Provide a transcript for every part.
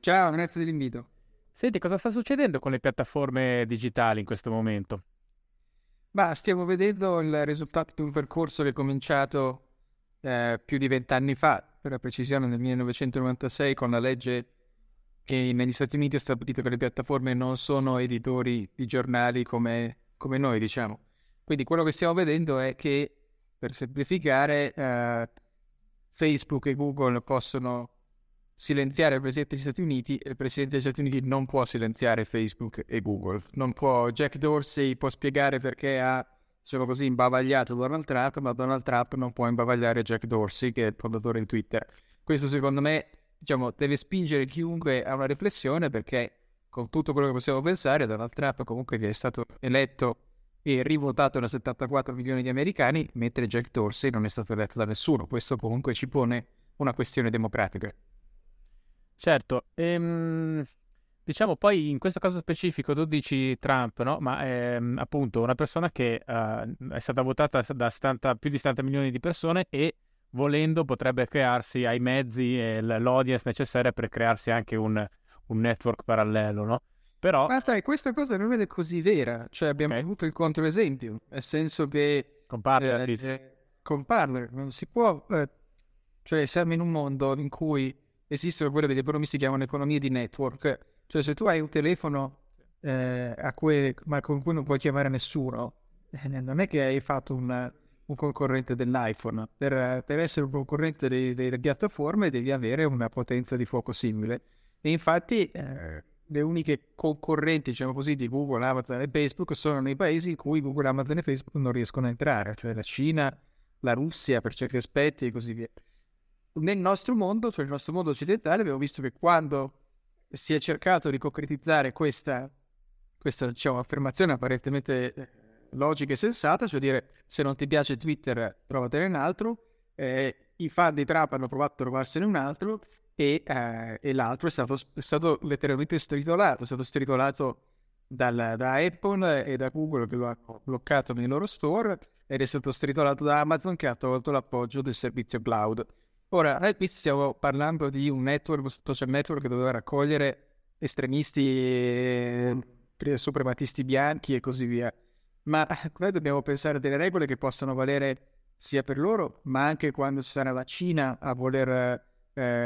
Ciao, grazie dell'invito. Senti, cosa sta succedendo con le piattaforme digitali in questo momento? Bah, stiamo vedendo il risultato di un percorso che è cominciato più di 20 anni fa, per la precisione nel 1996 con la legge che negli Stati Uniti ha stabilito che le piattaforme non sono editori di giornali come noi, diciamo. Quindi quello che stiamo vedendo è che, per semplificare, Facebook e Google possono silenziare il Presidente degli Stati Uniti e il Presidente degli Stati Uniti non può silenziare Facebook e Google. Non può. Jack Dorsey può spiegare perché ha, diciamo così, imbavagliato Donald Trump, ma Donald Trump non può imbavagliare Jack Dorsey, che è il fondatore di Twitter. Questo, secondo me, diciamo, deve spingere chiunque a una riflessione, perché con tutto quello che possiamo pensare, Donald Trump comunque è stato eletto e rivotato da 74 milioni di americani, mentre Jack Dorsey non è stato eletto da nessuno. Questo comunque ci pone una questione democratica. Certo, diciamo poi in questo caso specifico tu dici Trump, no? Ma appunto una persona che è stata votata da più di 70 milioni di persone e volendo potrebbe crearsi ai mezzi e l'audience necessaria per crearsi anche un network parallelo, no? Però... Ma sai, questa cosa non è così vera, cioè abbiamo avuto il controesempio, nel senso che... Con Parler, non si può... cioè siamo in un mondo in cui esistono quelle che gli economisti chiamano economie di network, cioè se tu hai un telefono ma con cui non puoi chiamare nessuno, non è che hai fatto un concorrente dell'iPhone. Per essere un concorrente delle piattaforme devi avere una potenza di fuoco simile, e infatti le uniche concorrenti, diciamo così, di Google, Amazon e Facebook sono nei paesi in cui Google, Amazon e Facebook non riescono a entrare, cioè la Cina, la Russia per certi aspetti e così via. Nel nostro mondo, cioè nel nostro mondo occidentale, abbiamo visto che quando si è cercato di concretizzare questa diciamo, affermazione apparentemente logica e sensata, cioè dire se non ti piace Twitter trovatene un altro, i fan di Trump hanno provato a trovarsene un altro e l'altro è stato letteralmente stritolato, è stato stritolato da Apple e da Google che lo hanno bloccato nei loro store, ed è stato stritolato da Amazon che ha tolto l'appoggio del servizio cloud. Ora, noi qui stiamo parlando di un social network che doveva raccogliere estremisti, suprematisti bianchi e così via, ma noi dobbiamo pensare a delle regole che possano valere sia per loro, ma anche quando ci sarà la Cina a voler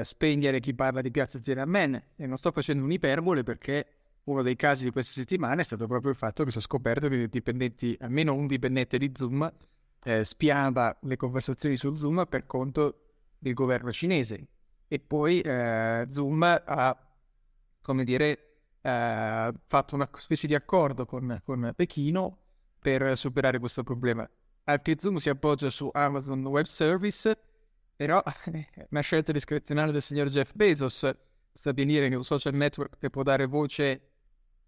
spegnere chi parla di piazza Tiananmen. E non sto facendo un'iperbole, perché uno dei casi di questa settimana è stato proprio il fatto che si è scoperto che almeno un dipendente di Zoom spiava le conversazioni su Zoom per conto del governo cinese, e poi Zoom ha, come dire, fatto una specie di accordo con Pechino per superare questo problema. Anche Zoom si appoggia su Amazon Web Service, però una scelta discrezionale del signor Jeff Bezos stabilire che un social network che può dare voce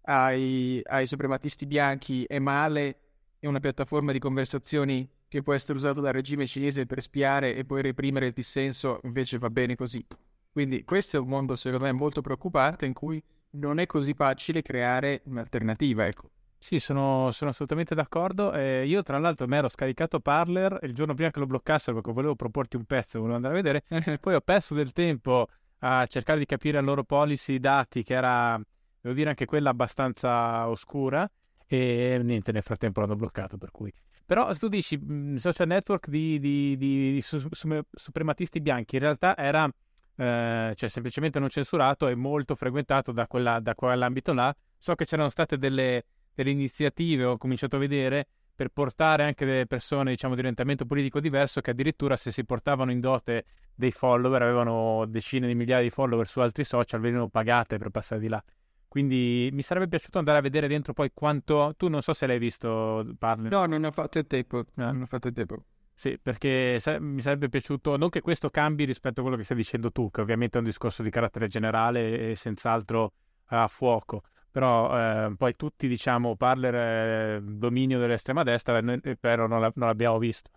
ai suprematisti bianchi è male, è una piattaforma di conversazioni che può essere usato dal regime cinese per spiare e poi reprimere il dissenso, invece va bene così. Quindi questo è un mondo, secondo me, molto preoccupante, in cui non è così facile creare un'alternativa, ecco. Sì, sono assolutamente d'accordo. Io tra l'altro mi ero scaricato Parler il giorno prima che lo bloccassero, perché volevo proporti un pezzo, volevo andare a vedere. Poi ho perso del tempo a cercare di capire la loro policy dati, che era, devo dire, anche quella abbastanza oscura, e niente, nel frattempo l'hanno bloccato, per cui... Però se tu dici social network di suprematisti bianchi, in realtà era cioè semplicemente non censurato, è molto frequentato da quell'ambito là. So che c'erano state delle iniziative, ho cominciato a vedere, per portare anche delle persone, diciamo, di orientamento politico diverso, che addirittura se si portavano in dote dei follower, avevano decine di migliaia di follower su altri social, venivano pagate per passare di là. Quindi mi sarebbe piaciuto andare a vedere dentro poi quanto... Tu non so se l'hai visto, Parler. No, non ho fatto il tempo. Non ho fatto il tempo. Sì, perché mi sarebbe piaciuto... Non che questo cambi rispetto a quello che stai dicendo tu, che ovviamente è un discorso di carattere generale e senz'altro a fuoco. Però poi tutti, diciamo, Parler dominio dell'estrema destra, però non l'abbiamo visto.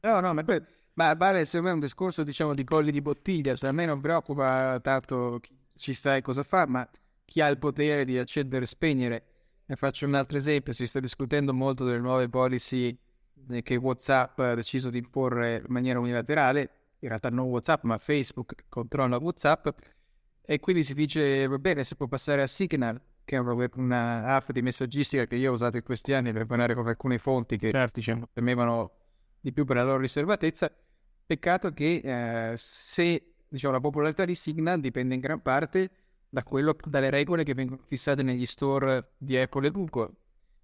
No, ma Parler secondo me è un discorso, diciamo, di colli di bottiglia. Cioè, a me non preoccupa tanto chi ci sta e cosa fa, ma chi ha il potere di accendere e spegnere. Ne faccio un altro esempio: si sta discutendo molto delle nuove policy che WhatsApp ha deciso di imporre in maniera unilaterale. In realtà non WhatsApp, ma Facebook controlla WhatsApp, e quindi si dice, va bene, si può passare a Signal, che è una app di messaggistica che io ho usato in questi anni per parlare con alcune fonti che temevano di più per la loro riservatezza. Peccato che se, diciamo, la popolarità di Signal dipende in gran parte dalle regole che vengono fissate negli store di Apple e Google,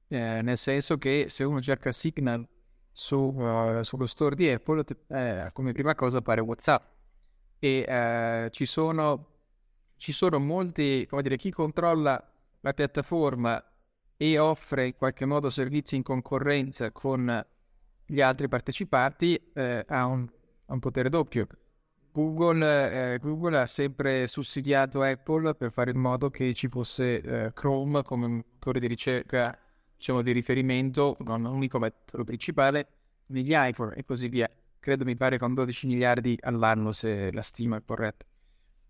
nel senso che se uno cerca Signal sullo store di Apple, come prima cosa appare WhatsApp, e ci sono molti, come dire, chi controlla la piattaforma e offre in qualche modo servizi in concorrenza con gli altri partecipanti ha un potere doppio. Google ha sempre sussidiato Apple per fare in modo che ci fosse Chrome come motore di ricerca, diciamo, di riferimento, non unico ma lo principale, negli iPhone e così via. Credo, mi pare, con 12 miliardi all'anno, se la stima è corretta.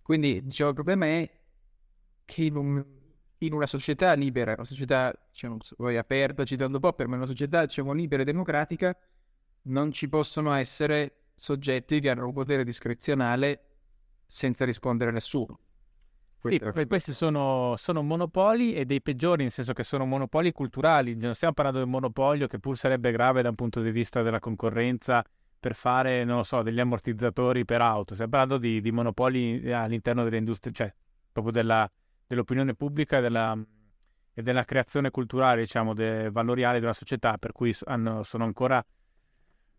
Quindi, diciamo, il problema è che in una società libera, una società, diciamo, poi aperta, citando Popper, ma in una società, diciamo, libera e democratica, non ci possono essere soggetti che hanno un potere discrezionale senza rispondere a nessuno. Sì, questi sono monopoli, e dei peggiori, nel senso che sono monopoli culturali. Non stiamo parlando del monopolio, che pur sarebbe grave da un punto di vista della concorrenza, per fare, non lo so, degli ammortizzatori per auto. Stiamo parlando di monopoli all'interno delle industrie, cioè proprio dell'opinione pubblica e della creazione culturale, diciamo, valoriale della società, per cui sono ancora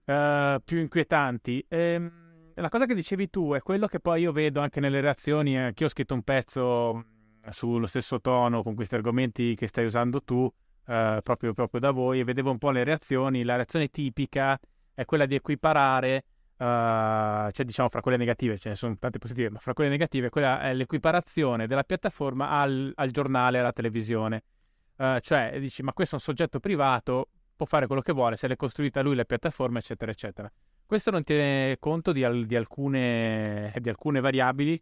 più inquietanti. E la cosa che dicevi tu è quello che poi io vedo anche nelle reazioni. Anch'io ho scritto un pezzo sullo stesso tono, con questi argomenti che stai usando tu, proprio da voi, e vedevo un po' le reazioni. La reazione tipica è quella di equiparare, cioè, diciamo, fra quelle negative, ce ne sono tante positive, ma fra quelle negative quella è l'equiparazione della piattaforma al giornale, alla televisione. Cioè dici, ma questo è un soggetto privato, può fare quello che vuole, se l'è costruita lui la piattaforma, eccetera eccetera. Questo non tiene conto di alcune variabili,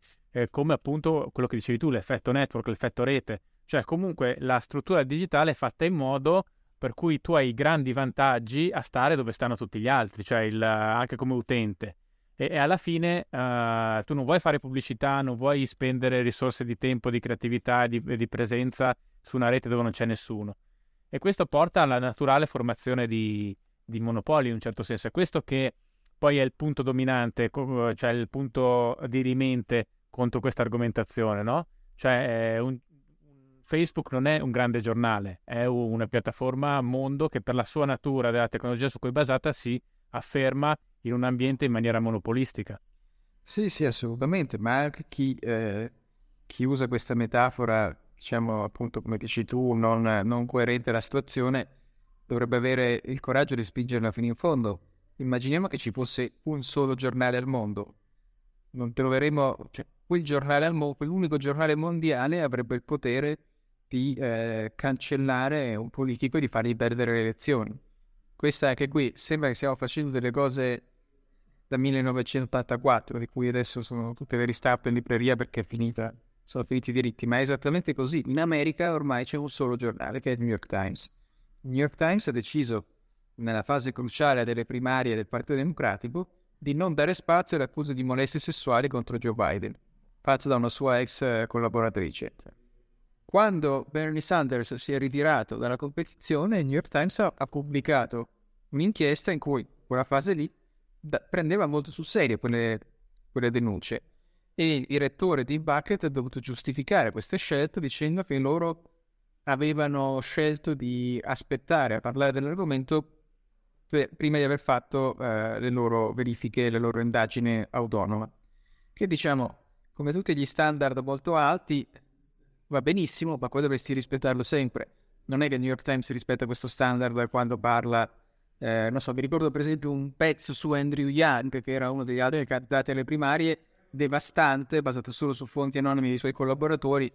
come appunto quello che dicevi tu, l'effetto network, l'effetto rete. Cioè, comunque, la struttura digitale è fatta in modo per cui tu hai grandi vantaggi a stare dove stanno tutti gli altri, cioè anche come utente. E alla fine tu non vuoi fare pubblicità, non vuoi spendere risorse di tempo, di creatività e di presenza su una rete dove non c'è nessuno. E questo porta alla naturale formazione di monopoli, in un certo senso. È questo che poi è il punto dominante, cioè il punto dirimente contro questa argomentazione, no? Cioè Facebook non è un grande giornale, è una piattaforma a mondo che, per la sua natura della tecnologia su cui è basata, si afferma in un ambiente in maniera monopolistica. Sì, assolutamente, ma anche chi usa questa metafora, diciamo, appunto, come dici tu, non coerente alla situazione, dovrebbe avere il coraggio di spingerla fino in fondo. Immaginiamo che ci fosse un solo giornale al mondo. Non troveremo, cioè, quel giornale al mondo, quell'unico giornale mondiale avrebbe il potere di cancellare un politico e di fargli perdere le elezioni. Questa, anche qui, sembra che stiamo facendo delle cose da 1984, di cui adesso sono tutte le ristampe in libreria perché sono finiti i diritti, ma è esattamente così. In America ormai c'è un solo giornale, che è il New York Times. Il New York Times ha deciso, nella fase cruciale delle primarie del Partito Democratico, di non dare spazio alle accuse di molestie sessuali contro Joe Biden, fatta da una sua ex collaboratrice. Quando Bernie Sanders si è ritirato dalla competizione, il New York Times ha pubblicato un'inchiesta in cui quella fase lì prendeva molto sul serio quelle denunce, e il direttore di Bucket ha dovuto giustificare queste scelte dicendo che loro avevano scelto di aspettare a parlare dell'argomento prima di aver fatto le loro verifiche, le loro indagini autonome, che diciamo, come tutti gli standard molto alti, va benissimo, ma poi dovresti rispettarlo sempre. Non è che il New York Times rispetta questo standard quando parla, non so, mi ricordo per esempio un pezzo su Andrew Yang, che era uno degli altri candidati alle primarie, devastante, basato solo su fonti anonime dei suoi collaboratori,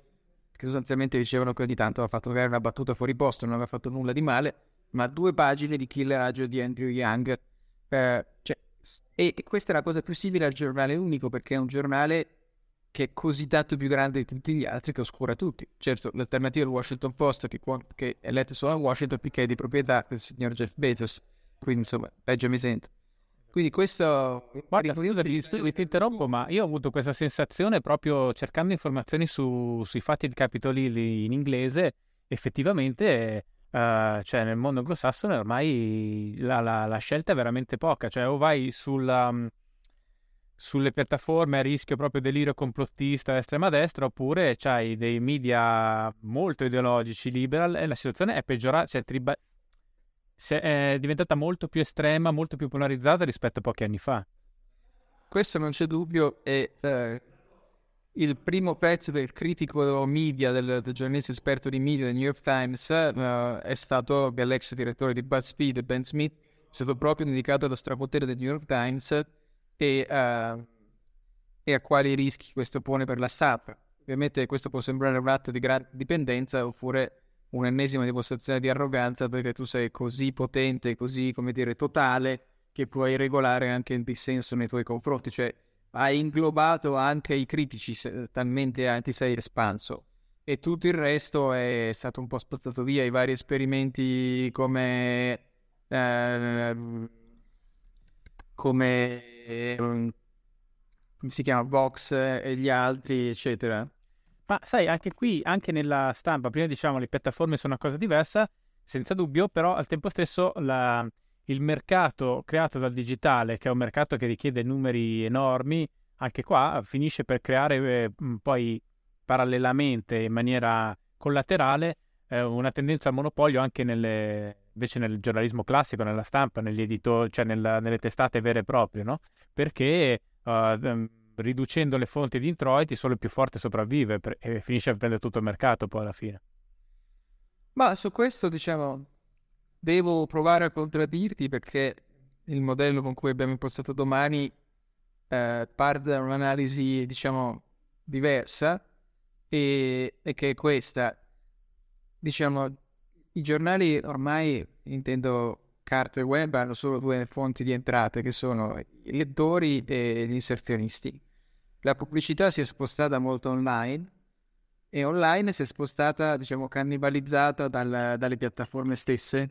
che sostanzialmente dicevano che ogni tanto aveva fatto magari una battuta fuori posto, non aveva fatto nulla di male, ma 2 pagine di killeraggio di Andrew Yang. E questa è la cosa più simile al giornale unico, perché è un giornale che è così tanto più grande di tutti gli altri che oscura tutti. Certo, l'alternativa è il Washington Post, che è letto solo a Washington perché è di proprietà del signor Jeff Bezos, quindi insomma peggio mi sento. Quindi questo... Guarda, ti interrompo, ma io ho avuto questa sensazione proprio cercando informazioni sui fatti di Capitol Hill in inglese. Effettivamente, cioè nel mondo anglosassone ormai la scelta è veramente poca, cioè o vai sulle piattaforme a rischio proprio delirio complottista estrema destra, oppure c'hai dei media molto ideologici, liberal, e la situazione è peggiorata, cioè è diventata molto più estrema, molto più polarizzata rispetto a pochi anni fa. Questo non c'è dubbio, è il primo pezzo del critico media, del giornalista esperto di media del New York Times, è stato l'ex direttore di BuzzFeed, Ben Smith, è stato proprio dedicato allo strapotere del New York Times e a quali rischi questo pone per la stampa. Ovviamente questo può sembrare un atto di grande dipendenza, oppure un'ennesima dimostrazione di arroganza, perché tu sei così potente, così, come dire, totale, che puoi regolare anche il dissenso nei tuoi confronti, cioè hai inglobato anche i critici, talmente ti sei espanso, e tutto il resto è stato un po' spazzato via. I vari esperimenti come si chiama, Vox e gli altri, eccetera. Ma sai, anche qui, anche nella stampa, prima diciamo le piattaforme sono una cosa diversa, senza dubbio, però al tempo stesso il mercato creato dal digitale, che è un mercato che richiede numeri enormi, anche qua finisce per creare poi parallelamente, in maniera collaterale, una tendenza al monopolio anche invece nel giornalismo classico, nella stampa, negli editori, cioè nelle testate vere e proprie, no? Perché... riducendo le fonti di introiti, solo il più forte sopravvive e finisce a prendere tutto il mercato poi alla fine. Ma su questo, diciamo, devo provare a contraddirti, perché il modello con cui abbiamo impostato Domani parte da un'analisi, diciamo, diversa, e che è questa. Diciamo, i giornali ormai, intendo carta e web, hanno solo 2 fonti di entrate, che sono i lettori e gli inserzionisti. La pubblicità si è spostata molto online, e online si è spostata, diciamo, cannibalizzata dalle piattaforme stesse,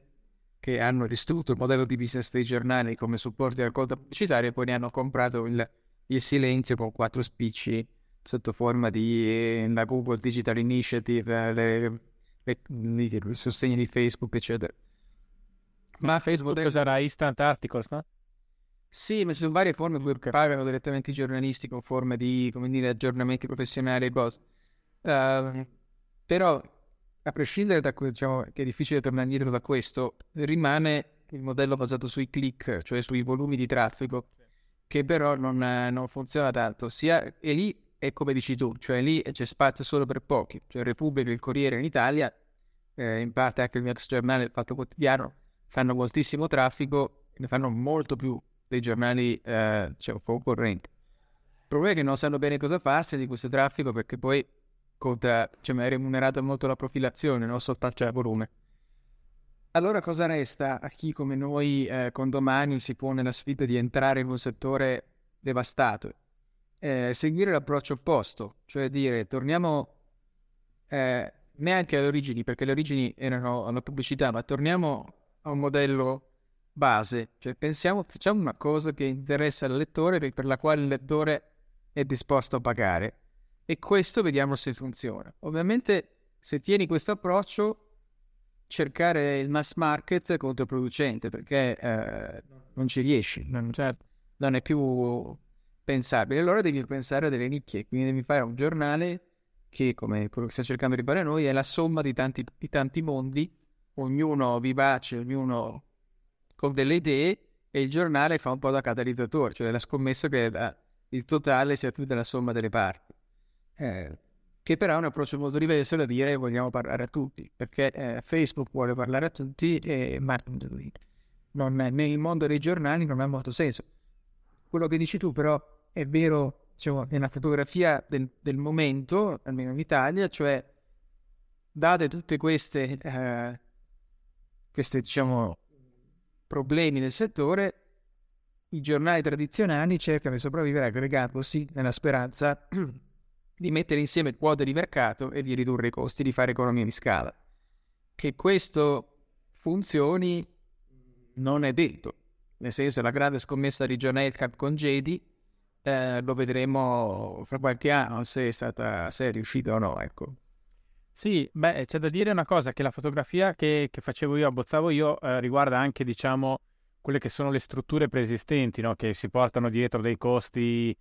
che hanno distrutto il modello di business dei giornali come supporti alla raccolta pubblicitaria, e poi ne hanno comprato il silenzio con 4 spicci sotto forma di la Google Digital Initiative, il sostegno di Facebook, eccetera. Ma Facebook userà instant articles, no? Sì, ma ci sono varie forme che pagano direttamente i giornalisti con forme di, come dire, aggiornamenti professionali e cose. Però, a prescindere da diciamo, che è difficile tornare indietro da questo, rimane il modello basato sui click, cioè sui volumi di traffico, che però non funziona tanto. E lì è come dici tu, cioè lì c'è spazio solo per pochi. Cioè Repubblica, il Corriere in Italia, in parte anche il mio ex giornale, il Fatto Quotidiano, fanno moltissimo traffico, ne fanno molto più dei giornali concorrenti. Il problema è che non sanno bene cosa farsi di questo traffico, perché poi conta, cioè, è remunerata molto la profilazione, non soltanto il volume. Allora cosa resta a chi come noi con Domani si pone la sfida di entrare in un settore devastato? Seguire l'approccio opposto, cioè dire torniamo neanche alle origini, perché le origini erano alla pubblicità, ma torniamo a un modello base, cioè facciamo una cosa che interessa al lettore, per la quale il lettore è disposto a pagare, e questo vediamo se funziona. Ovviamente se tieni questo approccio, cercare il mass market è controproducente, perché non ci riesci, non è più pensabile, allora devi pensare a delle nicchie, quindi devi fare un giornale che, come quello che stiamo cercando di fare noi, è la somma di tanti mondi, ognuno vivace, ognuno con delle idee, e il giornale fa un po' da catalizzatore, cioè la scommessa che il totale sia più della somma delle parti, che però è un approccio molto diverso da dire vogliamo parlare a tutti, perché Facebook vuole parlare a tutti, ma non è, nel mondo dei giornali non ha molto senso. Quello che dici tu però è vero, diciamo, è una fotografia del momento, almeno in Italia, cioè date tutte queste diciamo problemi del settore, i giornali tradizionali cercano di sopravvivere aggregandosi nella speranza di mettere insieme quote di mercato e di ridurre i costi, di fare economia di scala. Che questo funzioni non è detto, nel senso, la grande scommessa di John Elkann con Jedi lo vedremo fra qualche anno se è riuscita o no, ecco. Sì, beh, c'è da dire una cosa, che la fotografia che facevo io, abbozzavo io, riguarda anche, diciamo, quelle che sono le strutture preesistenti, no? Che si portano dietro dei costi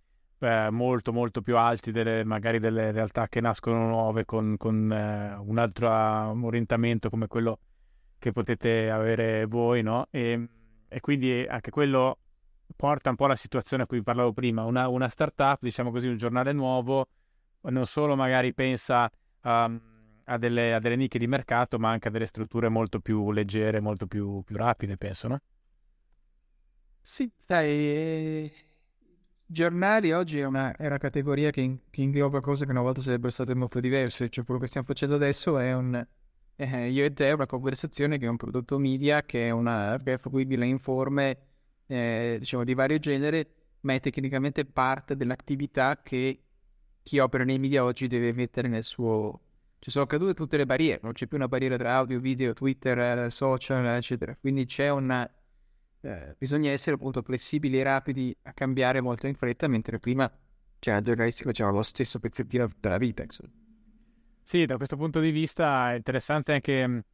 molto molto più alti magari delle realtà che nascono nuove con un altro orientamento come quello che potete avere voi, no? E quindi anche quello porta un po' alla situazione a cui parlavo prima. Una startup, diciamo così, un giornale nuovo, non solo magari pensa a delle nicchie di mercato, ma anche a delle strutture molto più leggere, molto più rapide, penso, no? Sì, sai, giornali oggi è una categoria che ingloba cose che una volta sarebbero state molto diverse. Cioè, quello che stiamo facendo adesso è io e te, una conversazione che è un prodotto media, che è una refuibile informe, diciamo, di vario genere, ma è tecnicamente parte dell'attività che chi opera nei media oggi deve mettere nel suo... Ci sono cadute tutte le barriere, non c'è più una barriera tra audio, video, Twitter, social, eccetera. Quindi c'è una... bisogna essere appunto flessibili e rapidi a cambiare molto in fretta, mentre prima c'era la giornalistica, c'era lo stesso pezzettino tutta la vita, insomma. Sì, da questo punto di vista è interessante anche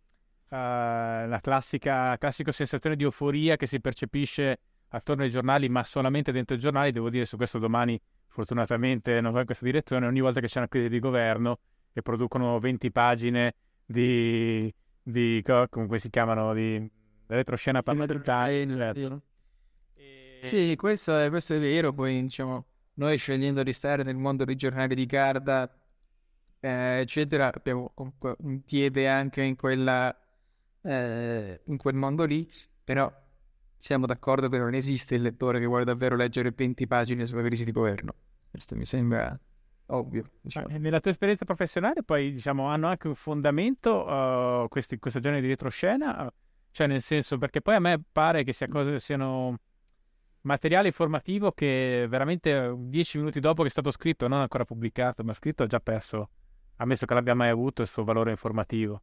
la classica sensazione di euforia che si percepisce attorno ai giornali, ma solamente dentro i giornali. Devo dire, su questo Domani fortunatamente non va in questa direzione. Ogni volta che c'è una crisi di governo e producono 20 pagine di come si chiamano, di retroscena parlamentare. Sì, questo è vero. Poi, diciamo, noi scegliendo di stare nel mondo dei giornali di carta, eccetera, abbiamo comunque un piede anche in quel mondo lì, però siamo d'accordo che non esiste il lettore che vuole davvero leggere 20 pagine sulla crisi di governo. Questo mi sembra ovvio, diciamo. Nella tua esperienza professionale, poi, diciamo, hanno anche un fondamento questo genere di retroscena? Cioè, nel senso, perché poi a me pare che siano materiale informativo che veramente 10 minuti dopo che è stato scritto, non ancora pubblicato, ma scritto, ha già perso, ammesso che l'abbia mai avuto, il suo valore informativo.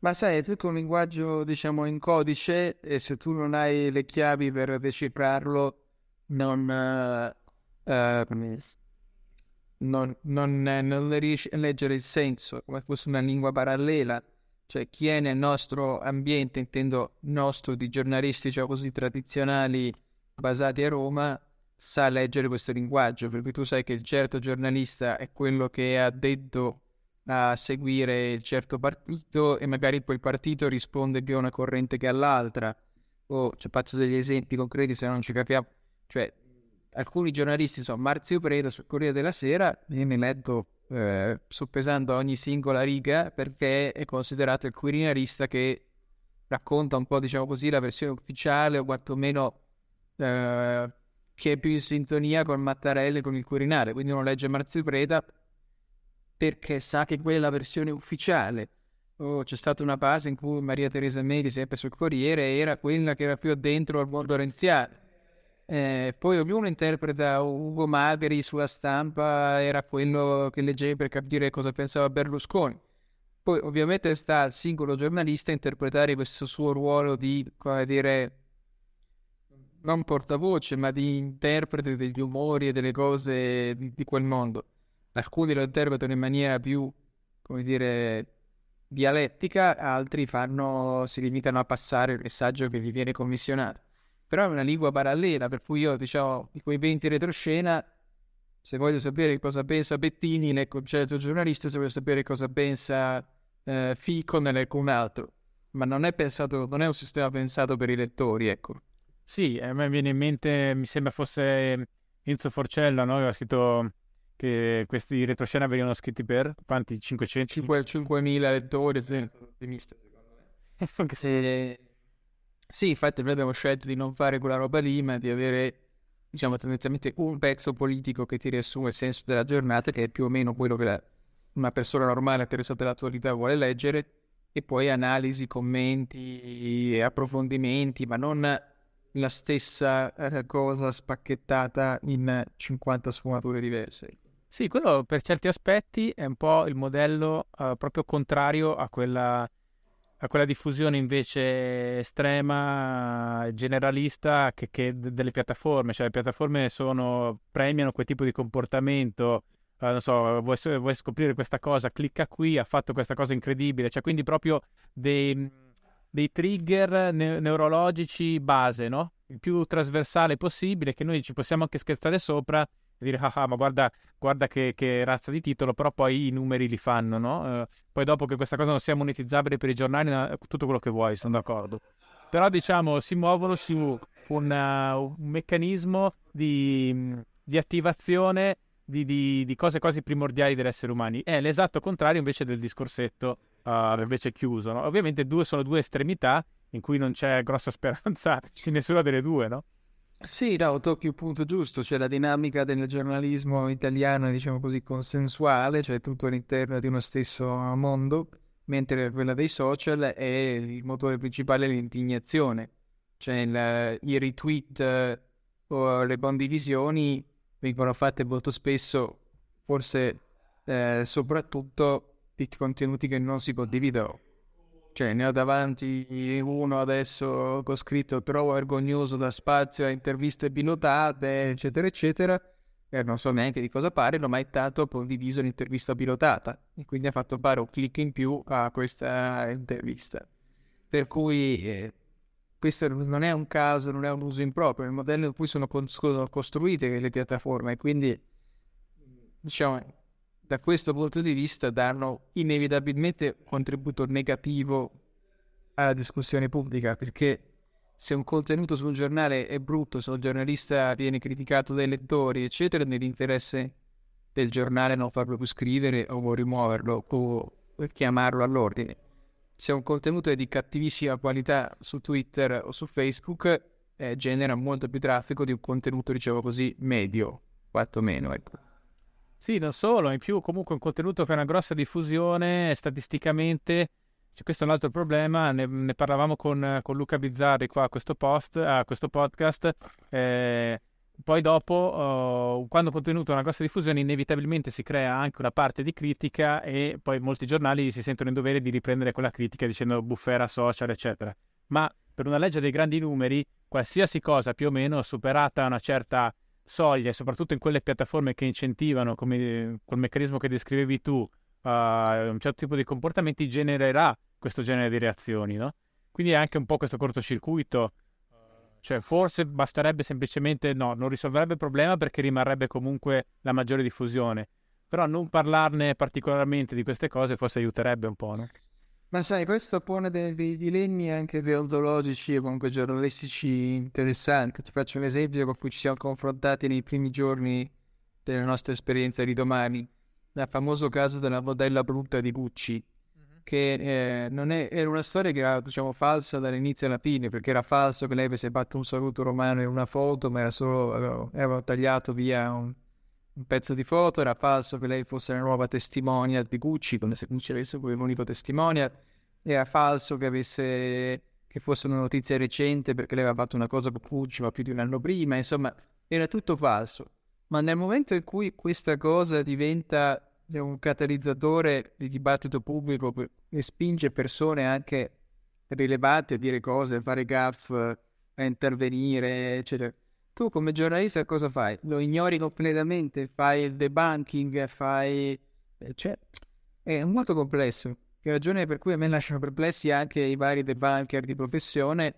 Ma sai, è tutto un linguaggio, diciamo, in codice, e se tu non hai le chiavi per decifrarlo non riesci a leggere il senso, come fosse una lingua parallela. Cioè, chi è nel nostro ambiente, intendo nostro, di giornalisti, diciamo così, tradizionali, basati a Roma, sa leggere questo linguaggio, per cui tu sai che il certo giornalista è quello che è addetto a seguire il certo partito, e magari quel partito risponde più a una corrente che all'altra. Cioè, faccio degli esempi concreti, se no non ci capiamo. Cioè, alcuni giornalisti, sono Marzio Preda sul Corriere della Sera, viene letto soppesando ogni singola riga, perché è considerato il quirinarista che racconta un po', diciamo così, la versione ufficiale, o quantomeno che è più in sintonia con Mattarella e con il Quirinale. Quindi uno legge Marzio Preda perché sa che quella è la versione ufficiale. C'è stata una fase in cui Maria Teresa Meli, sempre sul Corriere, era quella che era più addentro al mondo renziano. Poi ognuno interpreta. Ugo Magri sulla Stampa era quello che leggeva per capire cosa pensava Berlusconi. Poi ovviamente sta al singolo giornalista interpretare questo suo ruolo di, come dire, non portavoce, ma di interprete degli umori e delle cose di quel mondo. Alcuni lo interpretano in maniera più, come dire, dialettica, altri si limitano a passare il messaggio che gli viene commissionato. però è una lingua parallela, per cui io, diciamo, di quei 20 retroscena, se voglio sapere cosa pensa Bettini nel concetto giornalista, se voglio sapere cosa pensa Fico nell'alcun altro, ma non è pensato, non è un sistema pensato per i lettori, ecco. Sì, a me viene in mente, mi sembra fosse Enzo Forcella, no? Aveva scritto che questi retroscena venivano scritti per quanti? 500? 5.000 lettori, sì. Anche se... Sì, infatti noi abbiamo scelto di non fare quella roba lì, ma di avere, diciamo, tendenzialmente un pezzo politico che ti riassume il senso della giornata, che è più o meno quello che una persona normale interessata all'attualità vuole leggere, e poi analisi, commenti, approfondimenti, ma non la stessa cosa spacchettata in 50 sfumature diverse. Sì, quello per certi aspetti è un po' il modello proprio contrario a quella diffusione invece estrema, generalista che delle piattaforme. Cioè le piattaforme premiano quel tipo di comportamento, non so, vuoi scoprire questa cosa, clicca qui, ha fatto questa cosa incredibile, cioè quindi proprio dei trigger neurologici base, no? Il più trasversale possibile, che noi ci possiamo anche scherzare sopra e dire ah ma guarda che razza di titolo, però poi i numeri li fanno, no? Poi dopo che questa cosa non sia monetizzabile per i giornali, tutto quello che vuoi, sono d'accordo, però diciamo si muovono su un meccanismo di attivazione di cose quasi primordiali dell'essere umano. È l'esatto contrario invece del discorsetto invece chiuso, no? Ovviamente sono due estremità in cui non c'è grossa speranza in nessuna delle due, no? Sì, no, tocchi un punto giusto, cioè la dinamica del giornalismo italiano, diciamo così, consensuale, cioè tutto all'interno di uno stesso mondo, mentre quella dei social è il motore principale dell'indignazione, cioè i retweet o le condivisioni vengono fatte molto spesso, forse soprattutto di contenuti che non si condividono. Cioè ne ho davanti uno adesso che ho scritto "trovo vergognoso da spazio a interviste pilotate", eccetera eccetera, e non so neanche di cosa parlo, ma è stato condiviso l'intervista pilotata e quindi ha fatto fare un click in più a questa intervista, per cui questo non è un caso, non è un uso improprio, è il modello in cui sono costruite le piattaforme, e quindi diciamo da questo punto di vista danno inevitabilmente un contributo negativo alla discussione pubblica, perché se un contenuto su un giornale è brutto, se un giornalista viene criticato dai lettori eccetera, nell'interesse del giornale non farlo più scrivere o rimuoverlo o chiamarlo all'ordine. Se un contenuto è di cattivissima qualità su Twitter o su Facebook, genera molto più traffico di un contenuto, diciamo così, medio, quantomeno, ecco. Sì, non solo, in più comunque un contenuto che ha una grossa diffusione statisticamente, cioè, questo è un altro problema, ne parlavamo con Luca Bizzarri qua a questo podcast, poi dopo quando un contenuto ha una grossa diffusione inevitabilmente si crea anche una parte di critica, e poi molti giornali si sentono in dovere di riprendere quella critica dicendo "bufera social", eccetera, ma per una legge dei grandi numeri qualsiasi cosa più o meno superata una certa soglie, soprattutto in quelle piattaforme che incentivano, come col meccanismo che descrivevi tu, un certo tipo di comportamenti, genererà questo genere di reazioni, no? Quindi è anche un po' questo cortocircuito, cioè forse basterebbe semplicemente, no, non risolverebbe il problema perché rimarrebbe comunque la maggiore diffusione, però non parlarne particolarmente di queste cose forse aiuterebbe un po', no? Ma sai, questo pone dei dilemmi anche deontologici e comunque giornalistici interessanti. Ti faccio un esempio con cui ci siamo confrontati nei primi giorni della nostra esperienza di Domani, il famoso caso della modella brutta di Gucci, che era una storia che era, diciamo, falsa dall'inizio alla fine, perché era falso che lei si è fatto un saluto romano in una foto, ma era solo, avevano tagliato via un pezzo di foto, era falso che lei fosse la nuova testimonial di Gucci, come se Gucci avesse come unico testimonial, era falso che fosse una notizia recente perché lei aveva fatto una cosa con Gucci ma più di un anno prima, insomma era tutto falso. Ma nel momento in cui questa cosa diventa un catalizzatore di dibattito pubblico e spinge persone anche rilevanti a dire cose, a fare gaffe, a intervenire eccetera, tu come giornalista cosa fai? Lo ignori completamente? Fai il debunking? Cioè, è molto complesso. È la ragione per cui a me lasciano perplessi anche i vari debunker di professione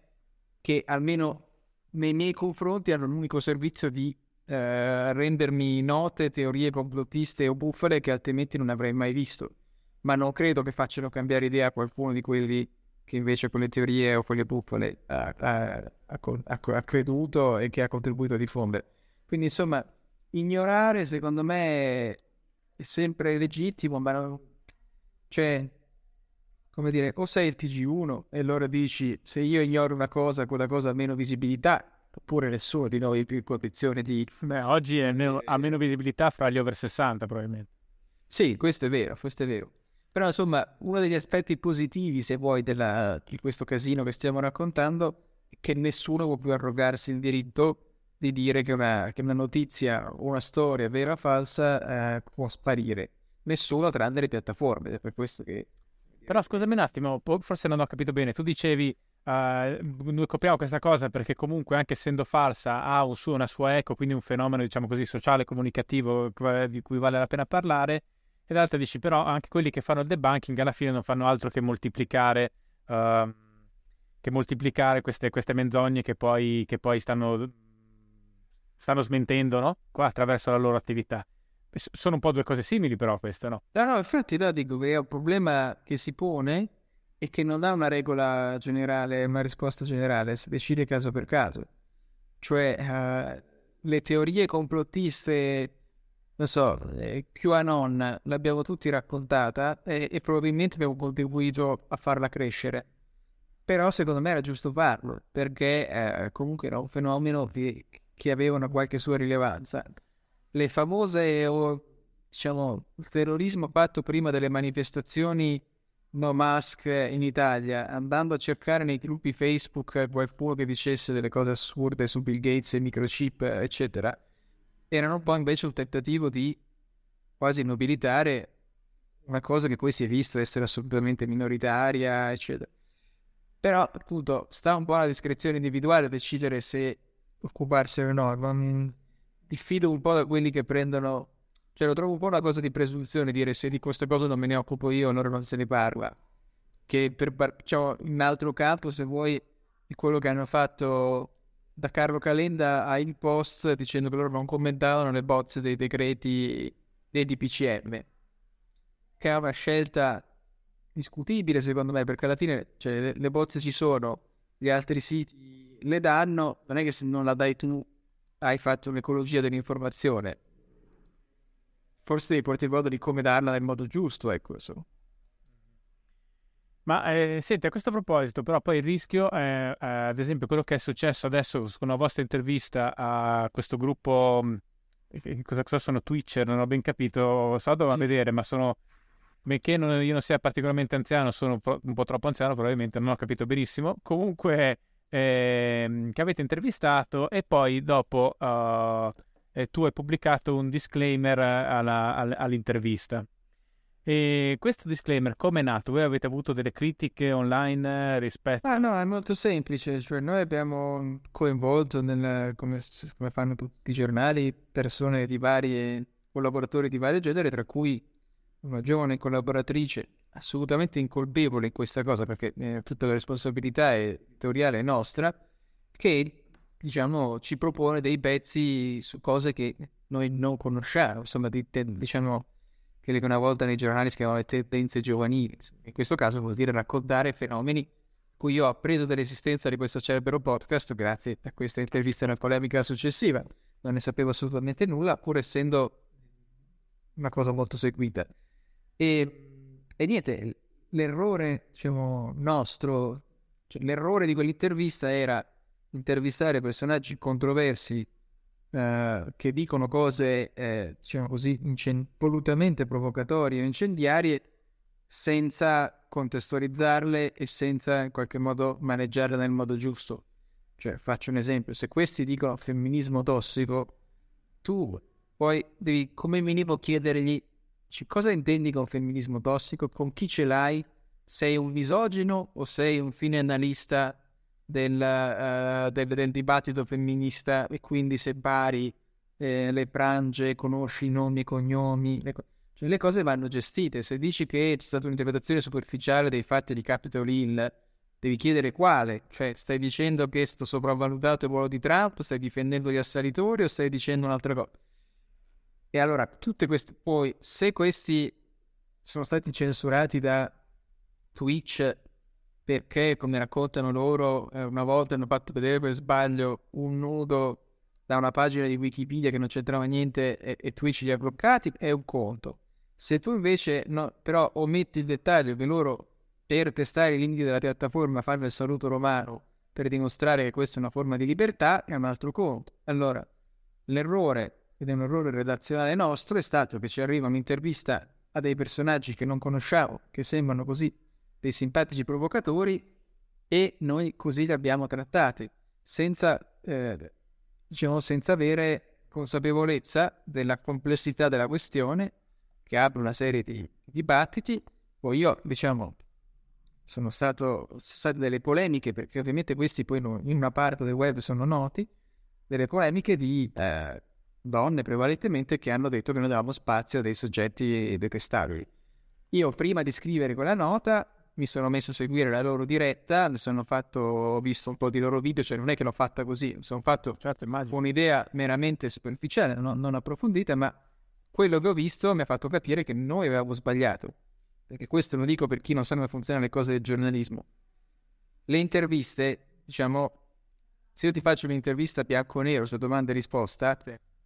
che almeno nei miei confronti hanno l'unico servizio di rendermi note teorie complottiste o bufale che altrimenti non avrei mai visto, ma non credo che facciano cambiare idea a qualcuno di quelli che invece quelle teorie o quelle bufale ha creduto e che ha contribuito a diffondere. Quindi insomma, ignorare secondo me è sempre legittimo, ma non... cioè, come dire, o sei il TG1 e allora dici, se io ignoro una cosa, quella cosa ha meno visibilità, oppure nessuno di noi è più in condizione di... Beh, oggi ha meno visibilità fra gli over 60 probabilmente. Sì, questo è vero. Però insomma, uno degli aspetti positivi, se vuoi, di questo casino che stiamo raccontando è che nessuno può più arrogarsi il diritto di dire che una notizia o una storia vera o falsa può sparire. Nessuno tranne le piattaforme, è per questo che... Però scusami un attimo, forse non ho capito bene. Tu dicevi, noi copiamo questa cosa perché comunque, anche essendo falsa, ha una sua eco, quindi un fenomeno, diciamo così, sociale, comunicativo, di cui vale la pena parlare. E d'altra dici, però anche quelli che fanno il debunking alla fine non fanno altro che moltiplicare queste menzogne che poi stanno smentendo, no? Qua attraverso la loro attività. Sono un po' due cose simili però queste, no? No, infatti là dico che è un problema che si pone e che non ha una regola generale, una risposta generale, si decide caso per caso. Cioè, le teorie complottiste... non so, QAnon l'abbiamo tutti raccontata e probabilmente abbiamo contribuito a farla crescere, però secondo me era giusto farlo perché comunque era un fenomeno che aveva una qualche sua rilevanza. Le famose, il terrorismo fatto prima delle manifestazioni no mask in Italia, andando a cercare nei gruppi Facebook qualcuno che dicesse delle cose assurde su Bill Gates e microchip eccetera, erano un po' invece un tentativo di quasi nobilitare una cosa che poi si è vista essere assolutamente minoritaria, eccetera. Però, appunto, sta un po' alla discrezione individuale decidere se occuparsene o no. Non... diffido un po' da quelli che prendono... cioè, lo trovo un po' una cosa di presunzione, dire se di queste cose non me ne occupo io, allora non se ne parla. Che in altro campo, se vuoi, è quello che hanno fatto... da Carlo Calenda a Il Post, dicendo che loro non commentavano le bozze dei decreti dei DPCM, che è una scelta discutibile secondo me, perché alla fine le bozze ci sono, gli altri siti le danno, non è che se non la dai tu hai fatto un'ecologia dell'informazione, forse devi portare in modo di come darla nel modo giusto, ecco insomma. Ma senti, a questo proposito però poi il rischio è, ad esempio, quello che è successo adesso con la vostra intervista a questo gruppo, cosa sono, Twitcher, non ho ben capito, vado a vedere, ma sono, benché io non sia particolarmente anziano, sono un po' troppo anziano probabilmente, non ho capito benissimo, comunque che avete intervistato e poi dopo tu hai pubblicato un disclaimer all'intervista. E questo disclaimer come è nato? Voi avete avuto delle critiche online rispetto? Ah no, è molto semplice, cioè noi abbiamo coinvolto come fanno tutti i giornali, persone di varie, collaboratori di vario genere, tra cui una giovane collaboratrice assolutamente incolpevole in questa cosa, perché tutta la responsabilità editoriale è nostra, che diciamo ci propone dei pezzi su cose che noi non conosciamo, insomma diciamo quelle che una volta nei giornali si chiamavano tendenze giovanili. In questo caso vuol dire raccontare fenomeni cui io ho appreso dell'esistenza di questo Cerbero podcast grazie a questa intervista e una polemica successiva. Non ne sapevo assolutamente nulla, pur essendo una cosa molto seguita. E niente, l'errore nostro, l'errore di quell'intervista era intervistare personaggi controversi che dicono cose volutamente provocatorie o incendiarie senza contestualizzarle e senza in qualche modo maneggiarle nel modo giusto. Cioè, faccio un esempio, se questi dicono femminismo tossico, tu poi devi come minimo chiedergli cosa intendi con femminismo tossico, con chi ce l'hai, sei un misogino o sei un fine analista del dibattito femminista e quindi separi le frange, conosci i nomi e cognomi, le cose vanno gestite. Se dici che c'è stata un'interpretazione superficiale dei fatti di Capitol Hill devi chiedere quale, cioè stai dicendo che è stato sopravvalutato il ruolo di Trump, stai difendendo gli assalitori o stai dicendo un'altra cosa? E allora tutte queste, poi se questi sono stati censurati da Twitch perché, come raccontano loro, una volta hanno fatto vedere per sbaglio un nudo da una pagina di Wikipedia che non c'entrava niente e Twitch li ha bloccati, è un conto. Se tu invece no, però ometti il dettaglio che loro per testare i limiti della piattaforma fanno il saluto romano per dimostrare che questa è una forma di libertà, è un altro conto. Allora l'errore, ed è un errore redazionale nostro, è stato che ci arriva un'intervista a dei personaggi che non conosciamo, che sembrano così dei simpatici provocatori, e noi così li abbiamo trattati senza senza avere consapevolezza della complessità della questione, che apre una serie di dibattiti. Poi io, diciamo, sono state delle polemiche, perché ovviamente questi poi in una parte del web sono noti, delle polemiche di donne prevalentemente che hanno detto che non davamo spazio a dei soggetti detestabili. Io prima di scrivere quella nota mi sono messo a seguire la loro diretta, ho visto un po' di loro video, cioè non è che l'ho fatta così, mi sono fatto un'idea meramente superficiale, non approfondita, ma quello che ho visto mi ha fatto capire che noi avevamo sbagliato, perché questo lo dico per chi non sa come funzionano le cose del giornalismo. Le interviste, diciamo, se io ti faccio un'intervista bianco o nero su domanda e risposta,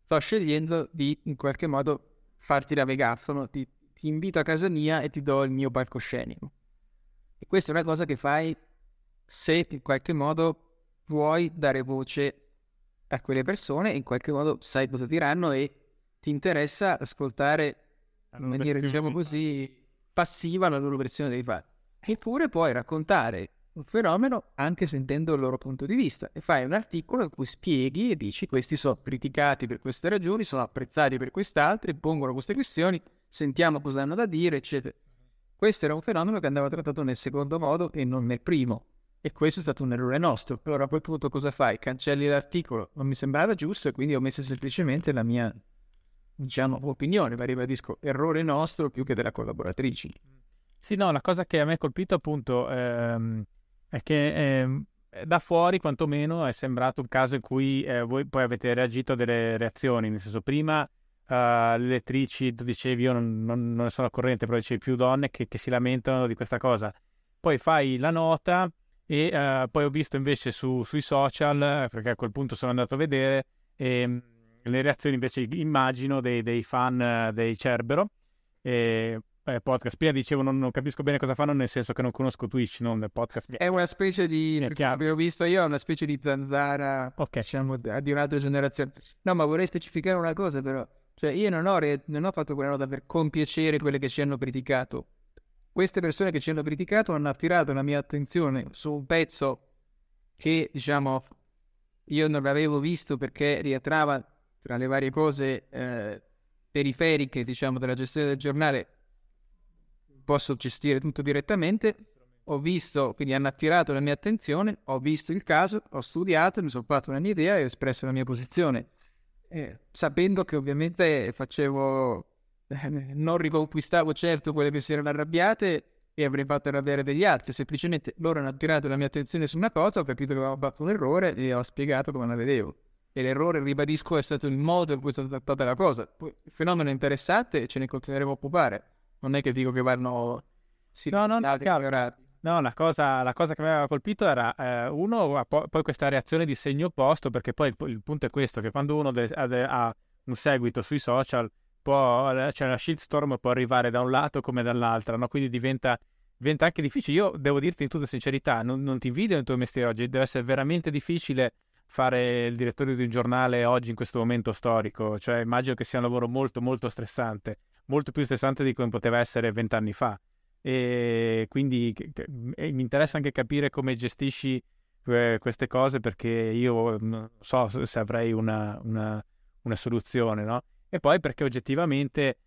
sto scegliendo di in qualche modo farti da megafono, ti invito a casa mia e ti do il mio palcoscenico. E questa è una cosa che fai se in qualche modo vuoi dare voce a quelle persone, in qualche modo sai cosa diranno e ti interessa ascoltare in maniera, diciamo così, passiva la loro versione dei fatti. Eppure puoi raccontare un fenomeno anche sentendo il loro punto di vista, e fai un articolo in cui spieghi e dici: questi sono criticati per queste ragioni, sono apprezzati per quest'altre, pongono queste questioni, sentiamo cosa hanno da dire, eccetera. Questo era un fenomeno che andava trattato nel secondo modo e non nel primo, e questo è stato un errore nostro. Allora a quel punto cosa fai? Cancelli l'articolo, non mi sembrava giusto, e quindi ho messo semplicemente la mia, diciamo, opinione, ma ribadisco, errore nostro più che della collaboratrice. Sì, no, la cosa che a me è colpito appunto è che da fuori quantomeno è sembrato un caso in cui voi poi avete reagito a delle reazioni, nel senso prima... le lettrici, tu dicevi, io non ne sono al corrente, però dicevi più donne che si lamentano di questa cosa, poi fai la nota e poi ho visto invece sui social, perché a quel punto sono andato a vedere le reazioni invece, immagino, dei fan dei Cerbero podcast. Prima dicevo non capisco bene cosa fanno, nel senso che non conosco Twitch, non il podcast. È una specie di, abbiamo visto io, una specie di zanzara, okay, diciamo, di un'altra generazione. No, ma vorrei specificare una cosa però. Cioè io non ho fatto quella nota per compiacere quelle che ci hanno criticato. Queste persone che ci hanno criticato hanno attirato la mia attenzione su un pezzo che, diciamo, io non l'avevo visto, perché rientrava tra le varie cose periferiche, diciamo, della gestione del giornale. Posso gestire tutto direttamente. Ho visto, quindi hanno attirato la mia attenzione, ho visto il caso, ho studiato, mi sono fatto una mia idea e ho espresso la mia posizione. Sapendo che ovviamente non riconquistavo certo quelle che si erano arrabbiate e avrei fatto arrabbiare degli altri, semplicemente loro hanno attirato la mia attenzione su una cosa, ho capito che avevo fatto un errore e ho spiegato come la vedevo, e l'errore, ribadisco, è stato il modo in cui è stata trattata la cosa. Poi, il fenomeno è interessante e ce ne continueremo a occupare, non è che dico che vanno la cosa che mi aveva colpito era uno, poi questa reazione di segno opposto, perché poi il punto è questo, che quando uno ha un seguito sui social c'è una shitstorm, può arrivare da un lato come dall'altra, no? Quindi diventa anche difficile. Io devo dirti in tutta sincerità, non ti invidio nel tuo mestiere oggi, deve essere veramente difficile fare il direttore di un giornale oggi in questo momento storico, cioè immagino che sia un lavoro molto molto stressante, molto più stressante di come poteva essere 20 anni fa, e quindi mi interessa anche capire come gestisci queste cose, perché io non so se avrei una soluzione, no? E poi perché oggettivamente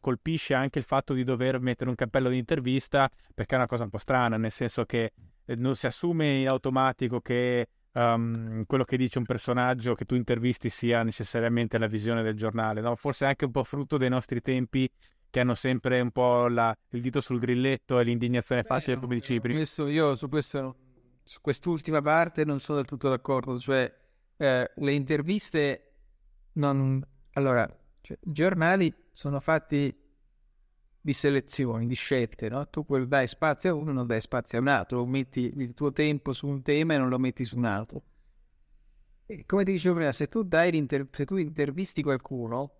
colpisce anche il fatto di dover mettere un cappello di intervista, perché è una cosa un po' strana, nel senso che non si assume in automatico che quello che dice un personaggio che tu intervisti sia necessariamente la visione del giornale, no? Forse anche un po' frutto dei nostri tempi, che hanno sempre un po' il dito sul grilletto e l'indignazione facile, come dicevi prima. Io su questo su quest'ultima parte non sono del tutto d'accordo, cioè le interviste non... Allora, cioè, i giornali sono fatti di selezioni, di scelte, no? Tu dai spazio a uno, non dai spazio a un altro, metti il tuo tempo su un tema e non lo metti su un altro. E come ti dicevo prima, se tu se tu intervisti qualcuno,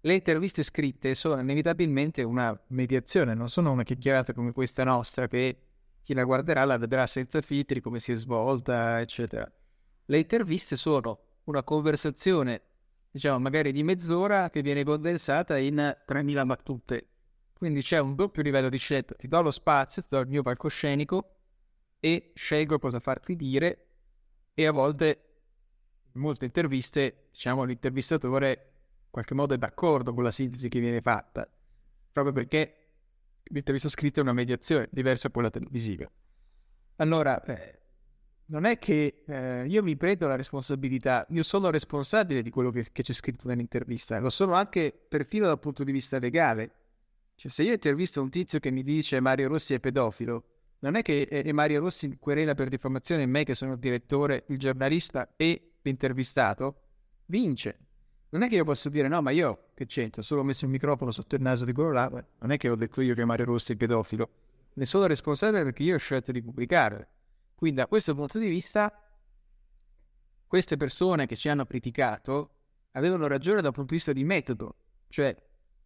le interviste scritte sono inevitabilmente una mediazione, non sono una chiacchierata come questa nostra, che chi la guarderà la vedrà senza filtri, come si è svolta, eccetera. Le interviste sono una conversazione, diciamo, magari di mezz'ora, che viene condensata in 3.000 battute. Quindi c'è un doppio livello di scelta. Ti do lo spazio, ti do il mio palcoscenico e scelgo cosa farti dire, e a volte... in molte interviste, diciamo, l'intervistatore in qualche modo è d'accordo con la sintesi che viene fatta, proprio perché l'intervista scritta è una mediazione diversa da quella televisiva. Allora, non è che io mi prendo la responsabilità, io sono responsabile di quello che c'è scritto nell'intervista, lo sono anche perfino dal punto di vista legale. Cioè, se io intervisto un tizio che mi dice Mario Rossi è pedofilo, non è che Mario Rossi in querela per diffamazione, me che sono il direttore, il giornalista e l'intervistato vince. Non è che io posso dire no, ma io che c'entro, solo ho messo il microfono sotto il naso di quello là. Non è che ho detto io che Mario Rossi è pedofilo, ne sono responsabile perché io ho scelto di pubblicare. Quindi da questo punto di vista queste persone che ci hanno criticato avevano ragione dal punto di vista di metodo, cioè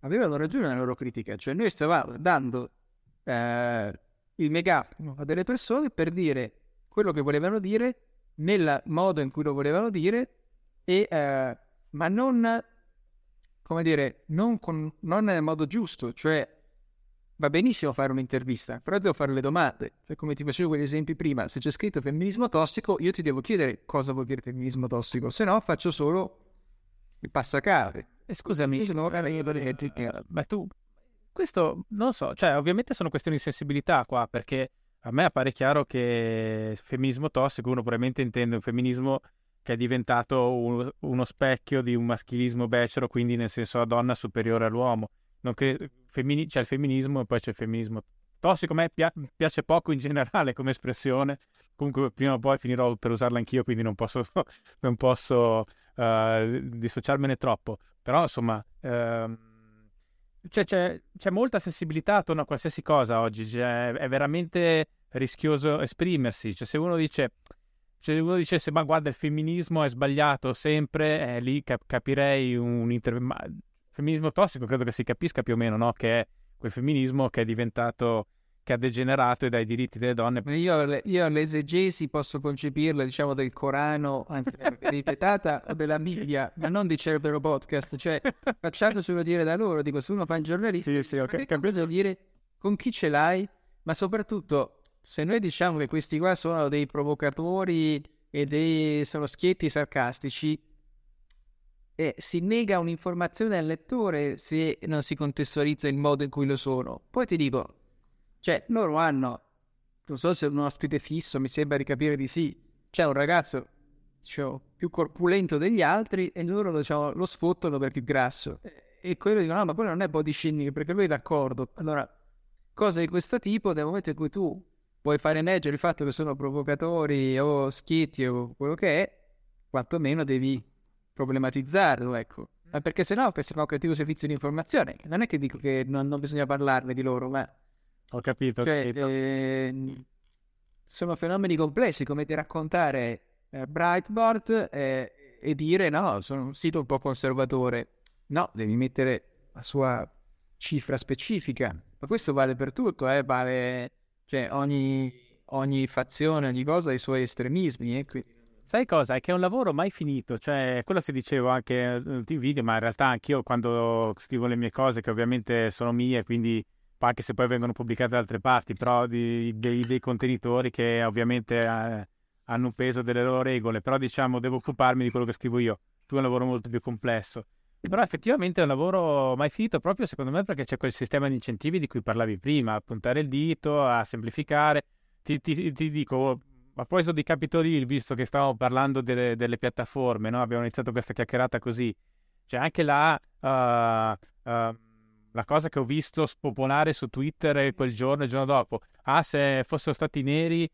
avevano ragione nella loro critica, cioè noi stavamo dando il megafono a delle persone per dire quello che volevano dire nel modo in cui lo volevano dire, e ma non, come dire, non nel modo giusto. Cioè va benissimo fare un'intervista, però devo fare le domande, cioè, come ti facevo quegli esempi prima, se c'è scritto femminismo tossico io ti devo chiedere cosa vuol dire femminismo tossico, se no faccio solo il passacarte. E scusami, ma tu questo non so, cioè ovviamente sono questioni di sensibilità qua, perché a me appare chiaro che femminismo tossico uno probabilmente intende un femminismo che è diventato uno specchio di un maschilismo becero, quindi nel senso la donna superiore all'uomo. Non che c'è il femminismo e poi c'è il femminismo tossico. A me piace poco in generale come espressione. Comunque prima o poi finirò per usarla anch'io, quindi non posso dissociarmene troppo. Però insomma... C'è molta sensibilità attorno a qualsiasi cosa oggi, cioè, è veramente rischioso esprimersi. Cioè, se uno dicesse ma guarda il femminismo è sbagliato sempre, lì capirei femminismo tossico credo che si capisca più o meno, no? Che è quel femminismo che è diventato, che ha degenerato e dai diritti delle donne. Io l'esegesi posso concepirla, diciamo, del Corano, anche ripetata, o della Bibbia, ma non di Cerbero Podcast. Cioè, facciamocelo dire da loro. Dico, se uno fa il giornalista, sì, okay, cosa dire, con chi ce l'hai? Ma soprattutto, se noi diciamo che questi qua sono dei provocatori e sono schietti sarcastici, si nega un'informazione al lettore se non si contestualizza il modo in cui lo sono. Poi ti dico, cioè, loro hanno, non so se è un ospite fisso, mi sembra di capire di sì, c'è un ragazzo, diciamo, più corpulento degli altri e loro, diciamo, lo sfottano perché è grasso. E quello dicono, no, ma quello non è body shaming, perché lui è d'accordo. Allora, cose di questo tipo, nel momento in cui tu puoi fare leggere il fatto che sono provocatori o schietti o quello che è, quantomeno devi problematizzarlo, ecco. Ma perché sennò pensiamo a un cattivo servizio di informazione. Non è che dico che non bisogna parlarne di loro, ma... Ho capito, cioè, sono fenomeni complessi, come di raccontare Breitbart e dire no, sono un sito un po' conservatore. No, devi mettere la sua cifra specifica, ma questo vale per tutto, vale, cioè, ogni fazione, ogni cosa ha i suoi estremismi. Sai cosa? È che è un lavoro mai finito, cioè quello che dicevo anche in video, ma in realtà anch'io quando scrivo le mie cose, che ovviamente sono mie, quindi anche se poi vengono pubblicate da altre parti, però dei contenitori che ovviamente hanno un peso delle loro regole, però diciamo devo occuparmi di quello che scrivo io. Tu è un lavoro molto più complesso, però effettivamente è un lavoro mai finito, proprio secondo me perché c'è quel sistema di incentivi di cui parlavi prima, a puntare il dito, a semplificare. Ti dico, a proposito di Capitol Hill, visto che stavamo parlando delle piattaforme, no? Abbiamo iniziato questa chiacchierata così, cioè anche là la cosa che ho visto spopolare su Twitter quel giorno e il giorno dopo, se fossero stati neri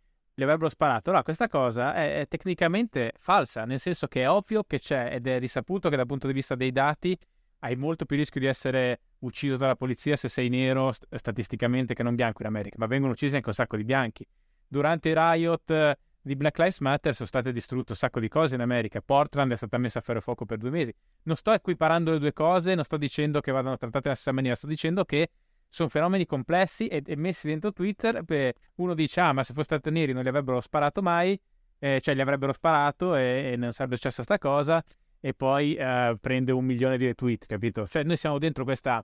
gli avrebbero sparato. Allora, questa cosa è tecnicamente falsa, nel senso che è ovvio che c'è, ed è risaputo che dal punto di vista dei dati hai molto più rischio di essere ucciso dalla polizia se sei nero statisticamente che non bianco in America, ma vengono uccisi anche un sacco di bianchi. Durante i riot di Black Lives Matter sono state distrutte un sacco di cose in America, Portland è stata messa a ferro e fuoco per 2 mesi. Non sto equiparando le due cose, non sto dicendo che vadano trattate nella stessa maniera, sto dicendo che sono fenomeni complessi e messi dentro Twitter. Beh, uno dice, ah, ma se fossero stati neri non li avrebbero sparato mai, cioè gli avrebbero sparato e non sarebbe successa sta cosa, e poi prende 1 milione di retweet, capito? Cioè noi siamo dentro questa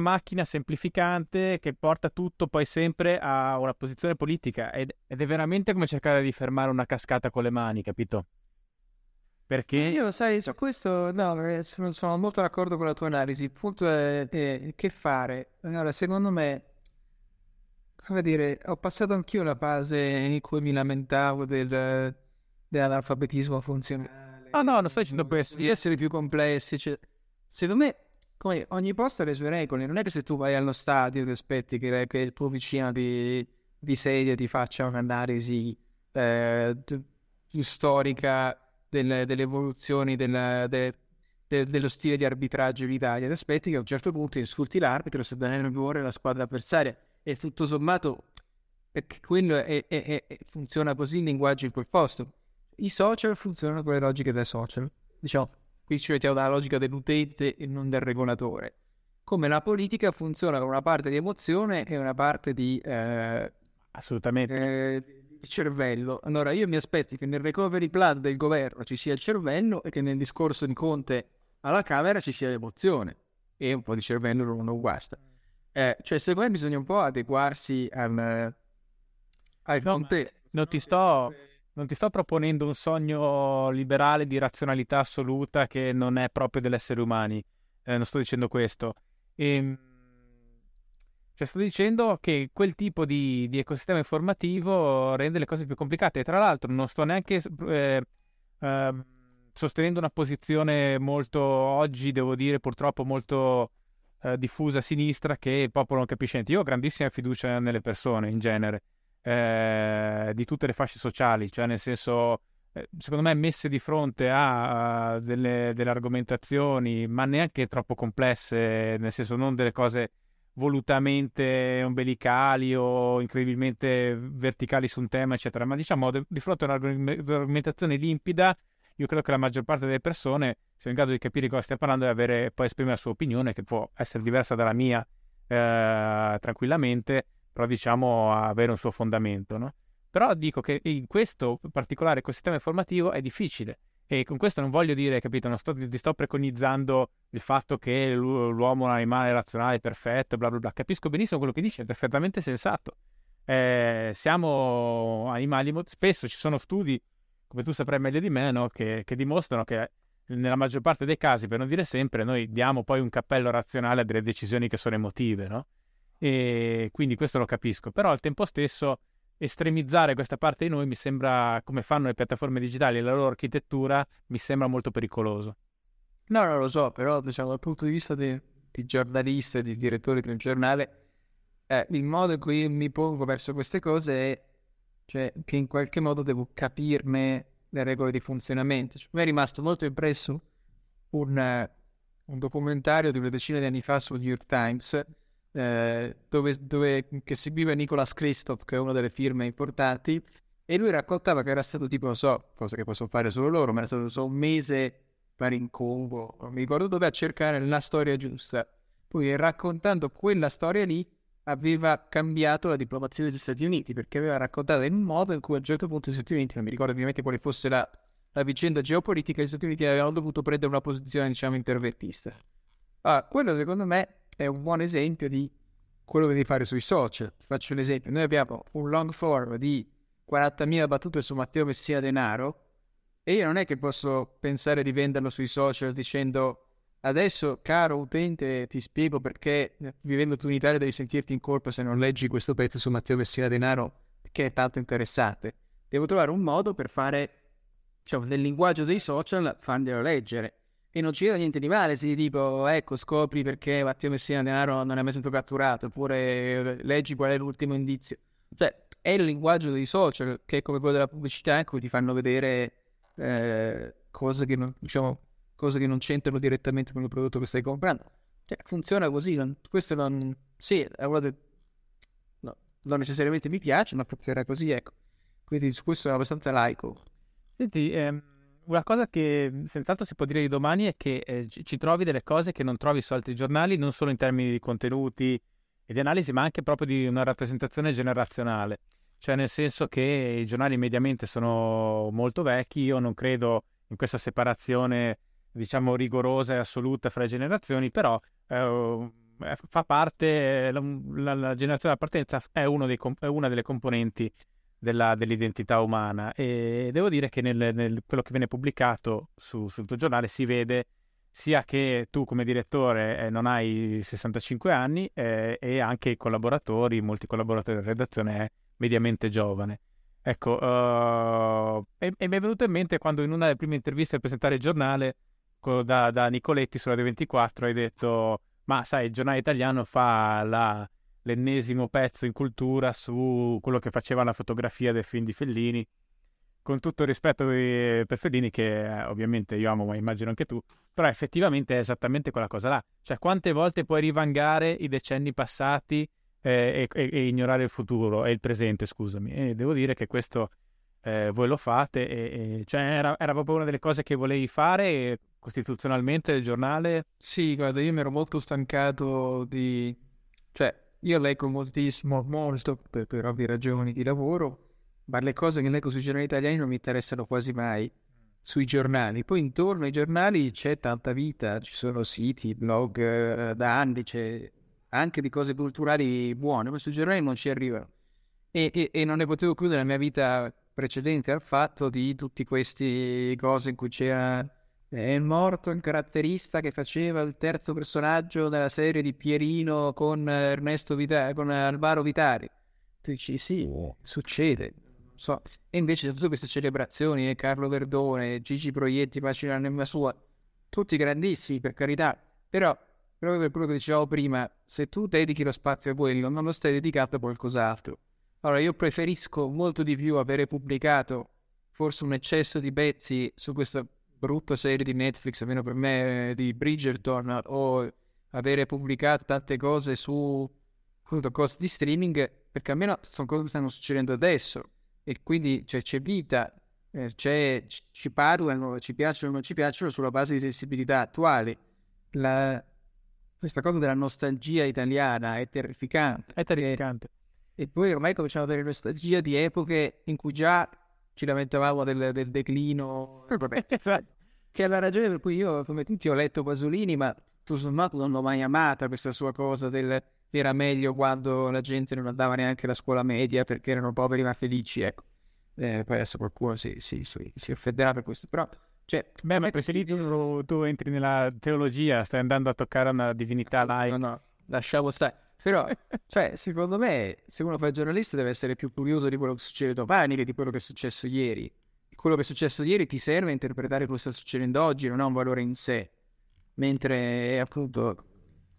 macchina semplificante che porta tutto poi sempre a una posizione politica, ed è veramente come cercare di fermare una cascata con le mani, capito? Perché io, lo sai, su questo no, non sono molto d'accordo con la tua analisi. Il punto è che fare. Allora, secondo me, come dire, ho passato anch'io la fase in cui mi lamentavo dell'analfabetismo funzionale. Ah, no, non sto dicendo questo. Di essere più complessi. Cioè, secondo me, come ogni posto ha le sue regole. Non è che se tu vai allo stadio ti aspetti che il tuo vicino di sedia ti faccia un'analisi più storica delle evoluzioni dello stile di arbitraggio in Italia. Ti aspetti che a un certo punto discuti l'arbitro, se danno in rigore la squadra avversaria, e tutto sommato, perché quello funziona così il linguaggio in quel posto. I social funzionano con le logiche dei social, diciamo. Qui ci mettiamo dalla logica dell'utente e non del regolatore, come la politica funziona con una parte di emozione e una parte di assolutamente cervello. Allora io mi aspetto che nel recovery plan del governo ci sia il cervello e che nel discorso di Conte alla Camera ci sia l'emozione, e un po' di cervello non guasta. Cioè secondo me bisogna un po' adeguarsi al contesto. Non ti sto proponendo un sogno liberale di razionalità assoluta che non è proprio degli esseri umani, non sto dicendo questo. Cioè sto dicendo che quel tipo di ecosistema informativo rende le cose più complicate, e tra l'altro non sto neanche sostenendo una posizione molto, oggi devo dire purtroppo molto diffusa a sinistra, che il popolo non capisce niente. Io ho grandissima fiducia nelle persone in genere, di tutte le fasce sociali, cioè nel senso, secondo me messe di fronte a delle argomentazioni, ma neanche troppo complesse, nel senso non delle cose volutamente ombelicali o incredibilmente verticali su un tema eccetera, ma diciamo di fronte a un'argomentazione limpida, io credo che la maggior parte delle persone sia in grado di capire di cosa stia parlando e avere poi esprimere la sua opinione, che può essere diversa dalla mia tranquillamente, però diciamo avere un suo fondamento, no? Però dico che in questo particolare ecosistema informativo è difficile. E con questo non voglio dire, capito, ti sto preconizzando il fatto che l'uomo è un animale razionale perfetto, bla bla bla. Capisco benissimo quello che dici, è perfettamente sensato. Siamo animali, spesso ci sono studi, come tu saprai meglio di me, no? Che dimostrano che nella maggior parte dei casi, per non dire sempre, noi diamo poi un cappello razionale a delle decisioni che sono emotive, no? E quindi questo lo capisco. Però al tempo stesso estremizzare questa parte di noi mi sembra, come fanno le piattaforme digitali e la loro architettura, mi sembra molto pericoloso. No, non lo so, però diciamo dal punto di vista di giornalista e di direttore di un giornale, il modo in cui mi pongo verso queste cose è, cioè, che in qualche modo devo capirne le regole di funzionamento. Cioè, mi è rimasto molto impresso un documentario di una decina di anni fa sul New York Times, che seguiva Nicholas Kristof, che è una delle firme importanti, e lui raccontava che era stato tipo, non so, cosa che possono fare solo loro, ma era stato un mese per in Congo, non mi ricordo dove, a cercare la storia giusta. Poi raccontando quella storia lì aveva cambiato la diplomazia degli Stati Uniti, perché aveva raccontato in un modo in cui a un certo punto gli Stati Uniti, non mi ricordo ovviamente quale fosse la vicenda geopolitica, gli Stati Uniti avevano dovuto prendere una posizione, diciamo, interventista. Allora, quello secondo me è un buon esempio di quello che devi fare sui social. Ti faccio un esempio: noi abbiamo un long form di 40.000 battute su Matteo Messina Denaro, e io non è che posso pensare di venderlo sui social dicendo adesso, caro utente, ti spiego perché vivendo tu in Italia devi sentirti in colpa se non leggi questo pezzo su Matteo Messina Denaro che è tanto interessante. Devo trovare un modo per fare, cioè, nel linguaggio dei social, farglielo leggere. E non ci vedo niente di male se ti dico, ecco, scopri perché Matteo Messina Denaro non è mai stato catturato, oppure leggi qual è l'ultimo indizio. Cioè, è il linguaggio dei social, che è come quello della pubblicità, in cui ti fanno vedere cose che non, diciamo, cose che non c'entrano direttamente con il prodotto che stai comprando. Cioè, funziona così. Questo non, sì, è una de, no, non necessariamente mi piace, ma funziona così, ecco. Quindi su questo è abbastanza laico. Senti, una cosa che senz'altro si può dire di Domani è che ci trovi delle cose che non trovi su altri giornali, non solo in termini di contenuti e di analisi, ma anche proprio di una rappresentazione generazionale. Cioè, nel senso che i giornali mediamente sono molto vecchi, io non credo in questa separazione, diciamo, rigorosa e assoluta fra le generazioni, però fa parte, la generazione d'appartenenza è una delle componenti dell'identità umana, e devo dire che nel quello che viene pubblicato sul tuo giornale si vede sia che tu come direttore non hai 65 anni e anche i collaboratori, molti collaboratori della redazione è mediamente giovane. Ecco, e mi è venuto in mente quando in una delle prime interviste per presentare il giornale da Nicoletti sulla D24 hai detto: ma sai, il giornale italiano fa l'ennesimo pezzo in cultura su quello che faceva la fotografia del film di Fellini, con tutto il rispetto per Fellini, che ovviamente io amo, ma immagino anche tu, però effettivamente è esattamente quella cosa là. Cioè, quante volte puoi rivangare i decenni passati e ignorare il futuro e il presente, scusami, e devo dire che questo voi lo fate, cioè era proprio una delle cose che volevi fare costituzionalmente del giornale. Sì, guarda, io mi ero molto stancato di, cioè, io leggo molto per ovvie ragioni di lavoro, ma le cose che leggo sui giornali italiani non mi interessano quasi mai sui giornali. Poi intorno ai giornali c'è tanta vita, ci sono siti, blog da anni, c'è anche di cose culturali buone, ma sui giornali non ci arrivano. E non ne potevo più della mia vita precedente al fatto di tutti questi cose in cui c'era è morto un caratterista che faceva il terzo personaggio della serie di Pierino con Ernesto Vitali, con Alvaro Vitali. Tu dici sì, wow, succede, so. E invece tutte queste celebrazioni, Carlo Verdone, Gigi Proietti, Pacino Anima Sua, tutti grandissimi, per carità, però proprio per quello che dicevamo prima, se tu dedichi lo spazio a quello, non lo stai dedicato a qualcos'altro. Allora io preferisco molto di più avere pubblicato forse un eccesso di pezzi su questa brutta serie di Netflix, almeno per me, di Bridgerton, o avere pubblicato tante cose su cose di streaming, perché almeno sono cose che stanno succedendo adesso e quindi, cioè, c'è vita, ci parlano, ci piacciono o non ci piacciono sulla base di sensibilità attuali. Questa cosa della nostalgia italiana è terrificante. È terrificante. E poi ormai cominciamo ad avere nostalgia di epoche in cui già ci lamentavamo del declino, che è la ragione per cui io, come tutti, ho letto Pasolini, ma tutto sommato non l'ho mai amata questa sua cosa del era meglio quando la gente non andava neanche alla scuola media perché erano poveri ma felici, ecco. Poi adesso qualcuno si offenderà per questo, però, cioè, perché se lì tu entri nella teologia, stai andando a toccare una divinità, dai. No, lasciamo stare. Però, cioè, secondo me, se uno fa giornalista deve essere più curioso di quello che succede domani che di quello che è successo ieri. Quello che è successo ieri ti serve a interpretare quello che sta succedendo oggi, non ha un valore in sé. Mentre, appunto,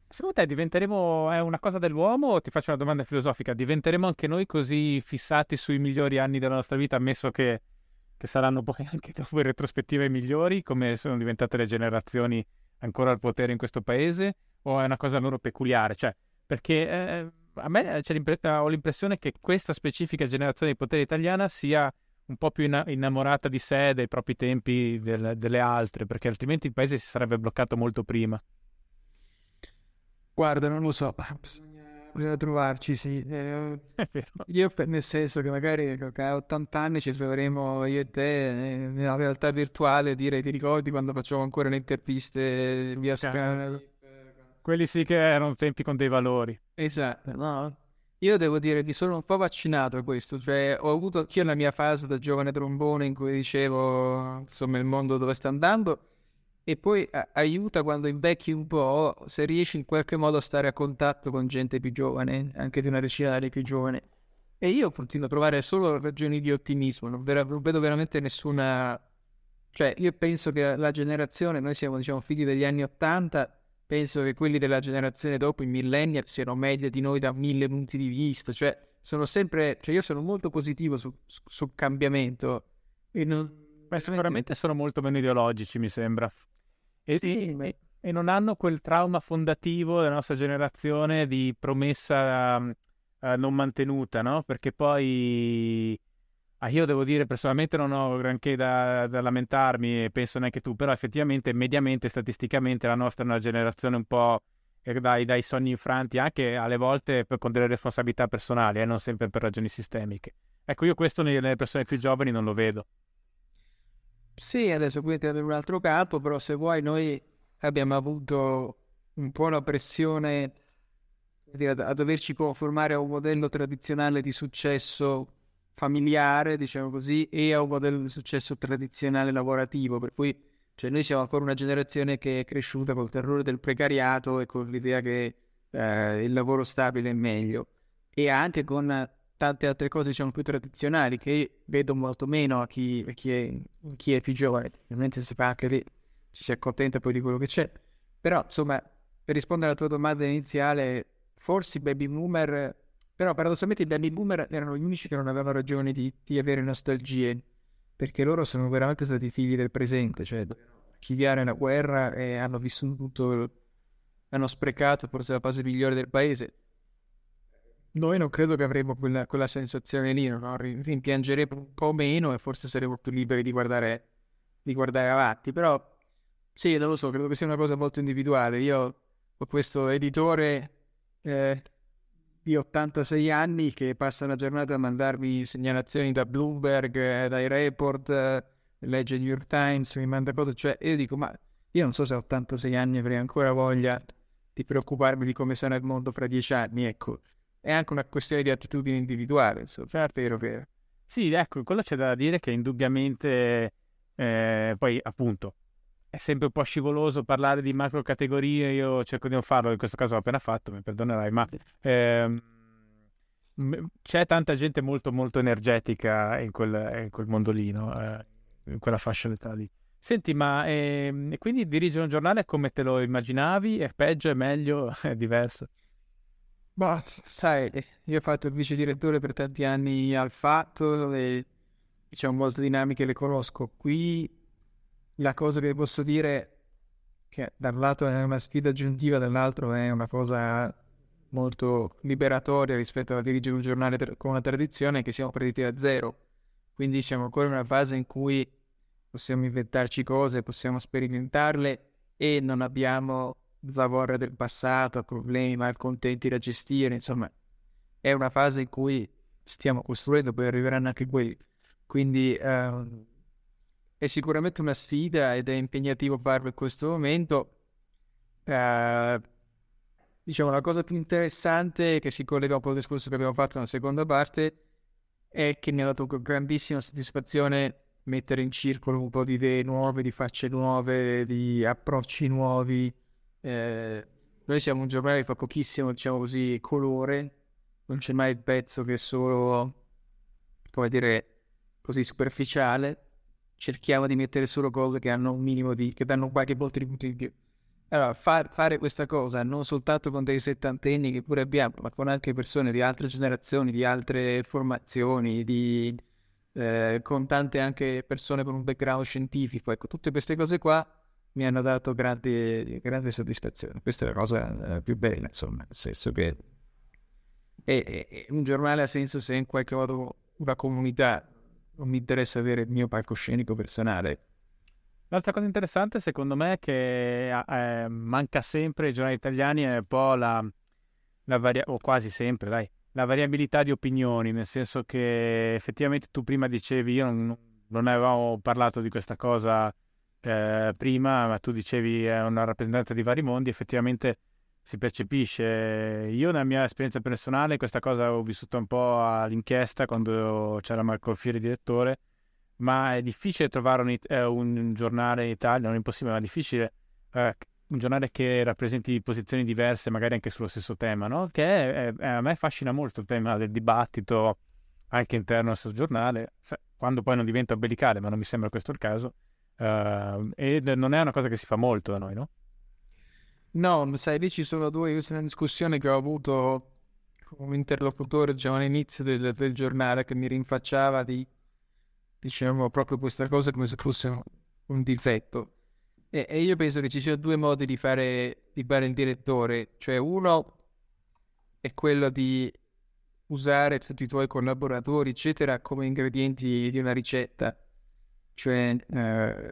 secondo te diventeremo, è una cosa dell'uomo, o ti faccio una domanda filosofica, diventeremo anche noi così fissati sui migliori anni della nostra vita, ammesso che saranno poi anche dopo in retrospettiva i migliori, come sono diventate le generazioni ancora al potere in questo paese, o è una cosa loro peculiare? Cioè, perché a me ho l'impressione che questa specifica generazione di potere italiana sia un po' più innamorata di sé, dei propri tempi, delle altre, perché altrimenti il paese si sarebbe bloccato molto prima. Guarda, non lo so, bisogna trovarci, sì. Io, nel senso che magari a 80 anni ci sveleremo io e te nella realtà virtuale, direi: ti ricordi quando facevo ancora le interviste via Skype? Quelli sì che erano tempi con dei valori. Esatto, no? Io devo dire che sono un po' vaccinato a questo, cioè ho avuto anch'io la mia fase da giovane trombone in cui dicevo, insomma, il mondo dove sta andando, e poi aiuta quando invecchi un po', se riesci in qualche modo a stare a contatto con gente più giovane, anche di una decina di più giovane, e io continuo a trovare solo ragioni di ottimismo, non vedo veramente nessuna, cioè io penso che la generazione, noi siamo, diciamo, figli degli anni 80, penso che quelli della generazione dopo, i millennial, siano meglio di noi da 1000 punti di vista, cioè sono sempre, cioè io sono molto positivo sul cambiamento. E non... Beh, sicuramente sono molto meno ideologici, mi sembra. E, sì, e non hanno quel trauma fondativo della nostra generazione di promessa non mantenuta, no? Perché poi... io devo dire, personalmente non ho granché da lamentarmi, e penso neanche tu, però effettivamente, mediamente, statisticamente, la nostra è una generazione un po' dai sogni infranti, anche alle volte con delle responsabilità personali, non sempre per ragioni sistemiche. Ecco, io questo nelle persone più giovani non lo vedo. Sì, adesso qui è un altro campo, però se vuoi noi abbiamo avuto un po' la pressione a doverci conformare a un modello tradizionale di successo familiare, diciamo così, e a un modello di successo tradizionale lavorativo, per cui cioè noi siamo ancora una generazione che è cresciuta col terrore del precariato e con l'idea che il lavoro stabile è meglio, e anche con tante altre cose, diciamo, più tradizionali, che vedo molto meno a chi è più giovane. Ovviamente si fa anche lì, ci si accontenta poi di quello che c'è, però insomma, per rispondere alla tua domanda iniziale, forse i baby boomer... Però paradossalmente i baby boomer erano gli unici che non avevano ragione di avere nostalgie, perché loro sono veramente stati figli del presente, cioè archiviare la guerra, e hanno vissuto tutto, hanno sprecato forse la fase migliore del paese. Noi non credo che avremo quella sensazione lì, no? Rimpiangeremo un po' meno e forse saremo più liberi di guardare avanti, però sì, non lo so, credo che sia una cosa molto individuale. Io ho questo editore... di 86 anni che passa la giornata a mandarmi segnalazioni da Bloomberg, dai report, legge New York Times, mi manda cose, cioè io dico, ma io non so se a 86 anni avrei ancora voglia di preoccuparmi di come sarà il mondo fra 10 anni, ecco. È anche una questione di attitudine individuale, insomma, vero. Sì, ecco, quello c'è da dire, che indubbiamente poi appunto è sempre un po' scivoloso parlare di macro categorie. Io cerco di non farlo, in questo caso l'ho appena fatto, mi perdonerai, ma c'è tanta gente molto molto energetica in quel mondo lì, no? In quella fascia d'età lì. Senti, ma quindi dirigere un giornale come te lo immaginavi? È peggio, è meglio, è diverso? Bah, sai, io ho fatto il vice direttore per tanti anni al Fatto, e diciamo molte dinamiche le conosco. Qui la cosa che posso dire, che da un lato è una sfida aggiuntiva, dall'altro è una cosa molto liberatoria rispetto a dirigere un giornale con una tradizione, che siamo partiti da zero, quindi siamo ancora in una fase in cui possiamo inventarci cose, possiamo sperimentarle, e non abbiamo zavorra del passato, problemi, malcontenti da gestire, insomma è una fase in cui stiamo costruendo, poi arriveranno anche quelli, quindi è sicuramente una sfida ed è impegnativo farlo in questo momento. Diciamo, la cosa più interessante, che si collega un po' al discorso che abbiamo fatto nella seconda parte, è che mi ha dato grandissima soddisfazione mettere in circolo un po' di idee nuove, di facce nuove, di approcci nuovi. Noi siamo un giornale che fa pochissimo, diciamo così, colore, non c'è mai il pezzo che è solo, come dire, così superficiale. Cerchiamo di mettere solo cose che hanno un minimo di... che danno qualche contributo in più. Allora, fare questa cosa non soltanto con dei settantenni, che pure abbiamo, ma con anche persone di altre generazioni, di altre formazioni, con tante anche persone con un background scientifico. Ecco, tutte queste cose qua mi hanno dato grande soddisfazione. Questa è la cosa più bella, insomma, nel senso che un giornale ha senso se in qualche modo una comunità... Non mi interessa avere il mio palcoscenico personale. L'altra cosa interessante, secondo me, che manca sempre ai giornali italiani è un po' o quasi sempre, dai, la variabilità di opinioni, nel senso che effettivamente tu prima dicevi, io non avevo parlato di questa cosa prima, ma tu dicevi è una rappresentanza di vari mondi, effettivamente si percepisce. Io nella mia esperienza personale questa cosa ho vissuta un po' all'Inchiesta, quando c'era Marco Fiori direttore, ma è difficile trovare un giornale in Italia, non è impossibile, ma è difficile un giornale che rappresenti posizioni diverse, magari anche sullo stesso tema, no? Che a me affascina molto il tema del dibattito anche interno al suo giornale, quando poi non diventa bellicale, ma non mi sembra questo il caso, e non è una cosa che si fa molto da noi, no? No, sai, lì ci sono due. Questa è una discussione che ho avuto un interlocutore già all'inizio del giornale che mi rinfacciava di, diciamo, proprio questa cosa come se fosse un difetto. E io penso che ci siano due modi di fare il direttore, cioè uno è quello di usare tutti i tuoi collaboratori eccetera come ingredienti di una ricetta, cioè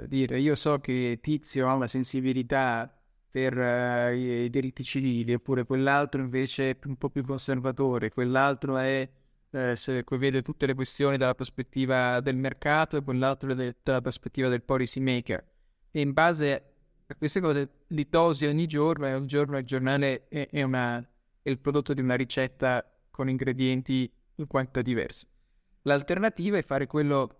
dire io so che Tizio ha una sensibilità per i diritti civili, oppure quell'altro invece è un po' più conservatore, quell'altro è vede tutte le questioni dalla prospettiva del mercato e quell'altro dalla prospettiva del policy maker. E in base a queste cose li dosi ogni giorno, e un giorno il giornale è il prodotto di una ricetta con ingredienti in quantità diversi. L'alternativa è fare quello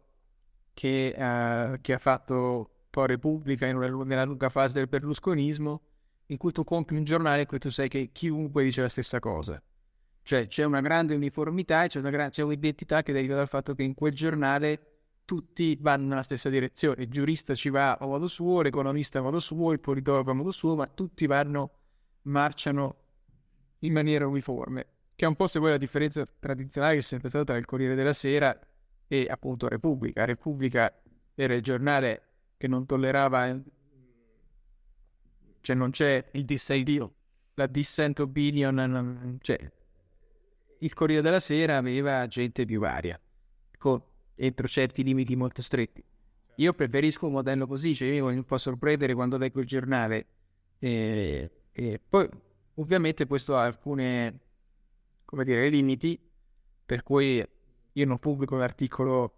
che ha fatto poi Repubblica nella lunga fase del berlusconismo, in cui tu compri un giornale in cui tu sai che chiunque dice la stessa cosa. Cioè c'è una grande uniformità e c'è un'identità che deriva dal fatto che in quel giornale tutti vanno nella stessa direzione, il giurista ci va a modo suo, l'economista a modo suo, il politologo a modo suo, ma tutti marciano in maniera uniforme, che è un po' se vuoi la differenza tradizionale che c'è sempre stata tra il Corriere della Sera e appunto Repubblica. Repubblica era il giornale che non tollerava, cioè non c'è il dissenso, la dissent opinion, cioè il Corriere della Sera aveva gente più varia, entro certi limiti molto stretti. Io preferisco un modello così, cioè io mi posso sorprendere quando leggo il giornale. E poi ovviamente questo ha alcune, come dire, limiti, per cui io non pubblico un articolo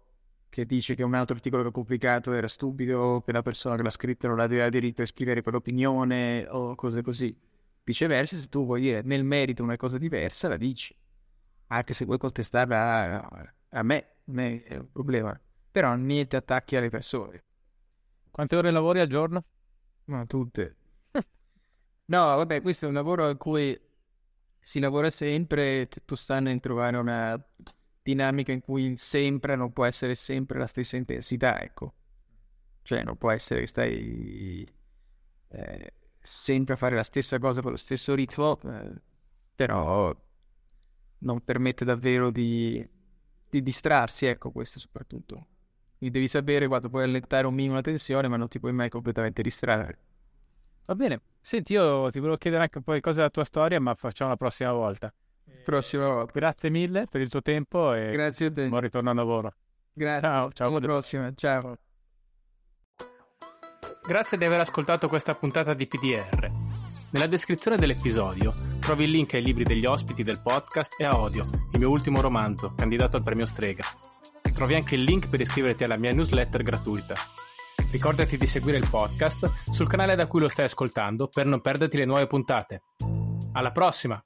che dice che un altro articolo che ho pubblicato era stupido, che la persona che l'ha scritto non aveva diritto a esprimere quell'opinione o cose così. Viceversa, se tu vuoi dire nel merito una cosa diversa, la dici, anche se vuoi contestarla a me, non è un problema, però niente attacchi alle persone. Quante ore lavori al giorno? Ma tutte. No, vabbè, questo è un lavoro in cui si lavora sempre, tutto sta nel trovare una dinamica in cui il sempre non può essere sempre la stessa intensità, ecco. Cioè non può essere che stai sempre a fare la stessa cosa con lo stesso ritmo, però non permette davvero di distrarsi, ecco, questo soprattutto. Quindi devi sapere quando puoi allentare un minimo la tensione, ma non ti puoi mai completamente distrarre. Va bene. Senti, io ti volevo chiedere anche un po' di cose della tua storia, ma facciamo la prossima volta. Prossima volta. Grazie mille per il tuo tempo e grazie a te. Buon ritorno al lavoro. Grazie. Ciao. Alla prossima. Ciao. Grazie di aver ascoltato questa puntata di PDR. Nella descrizione dell'episodio trovi il link ai libri degli ospiti del podcast e a Odio, il mio ultimo romanzo, candidato al premio Strega. Trovi anche il link per iscriverti alla mia newsletter gratuita. Ricordati di seguire il podcast sul canale da cui lo stai ascoltando per non perderti le nuove puntate. Alla prossima!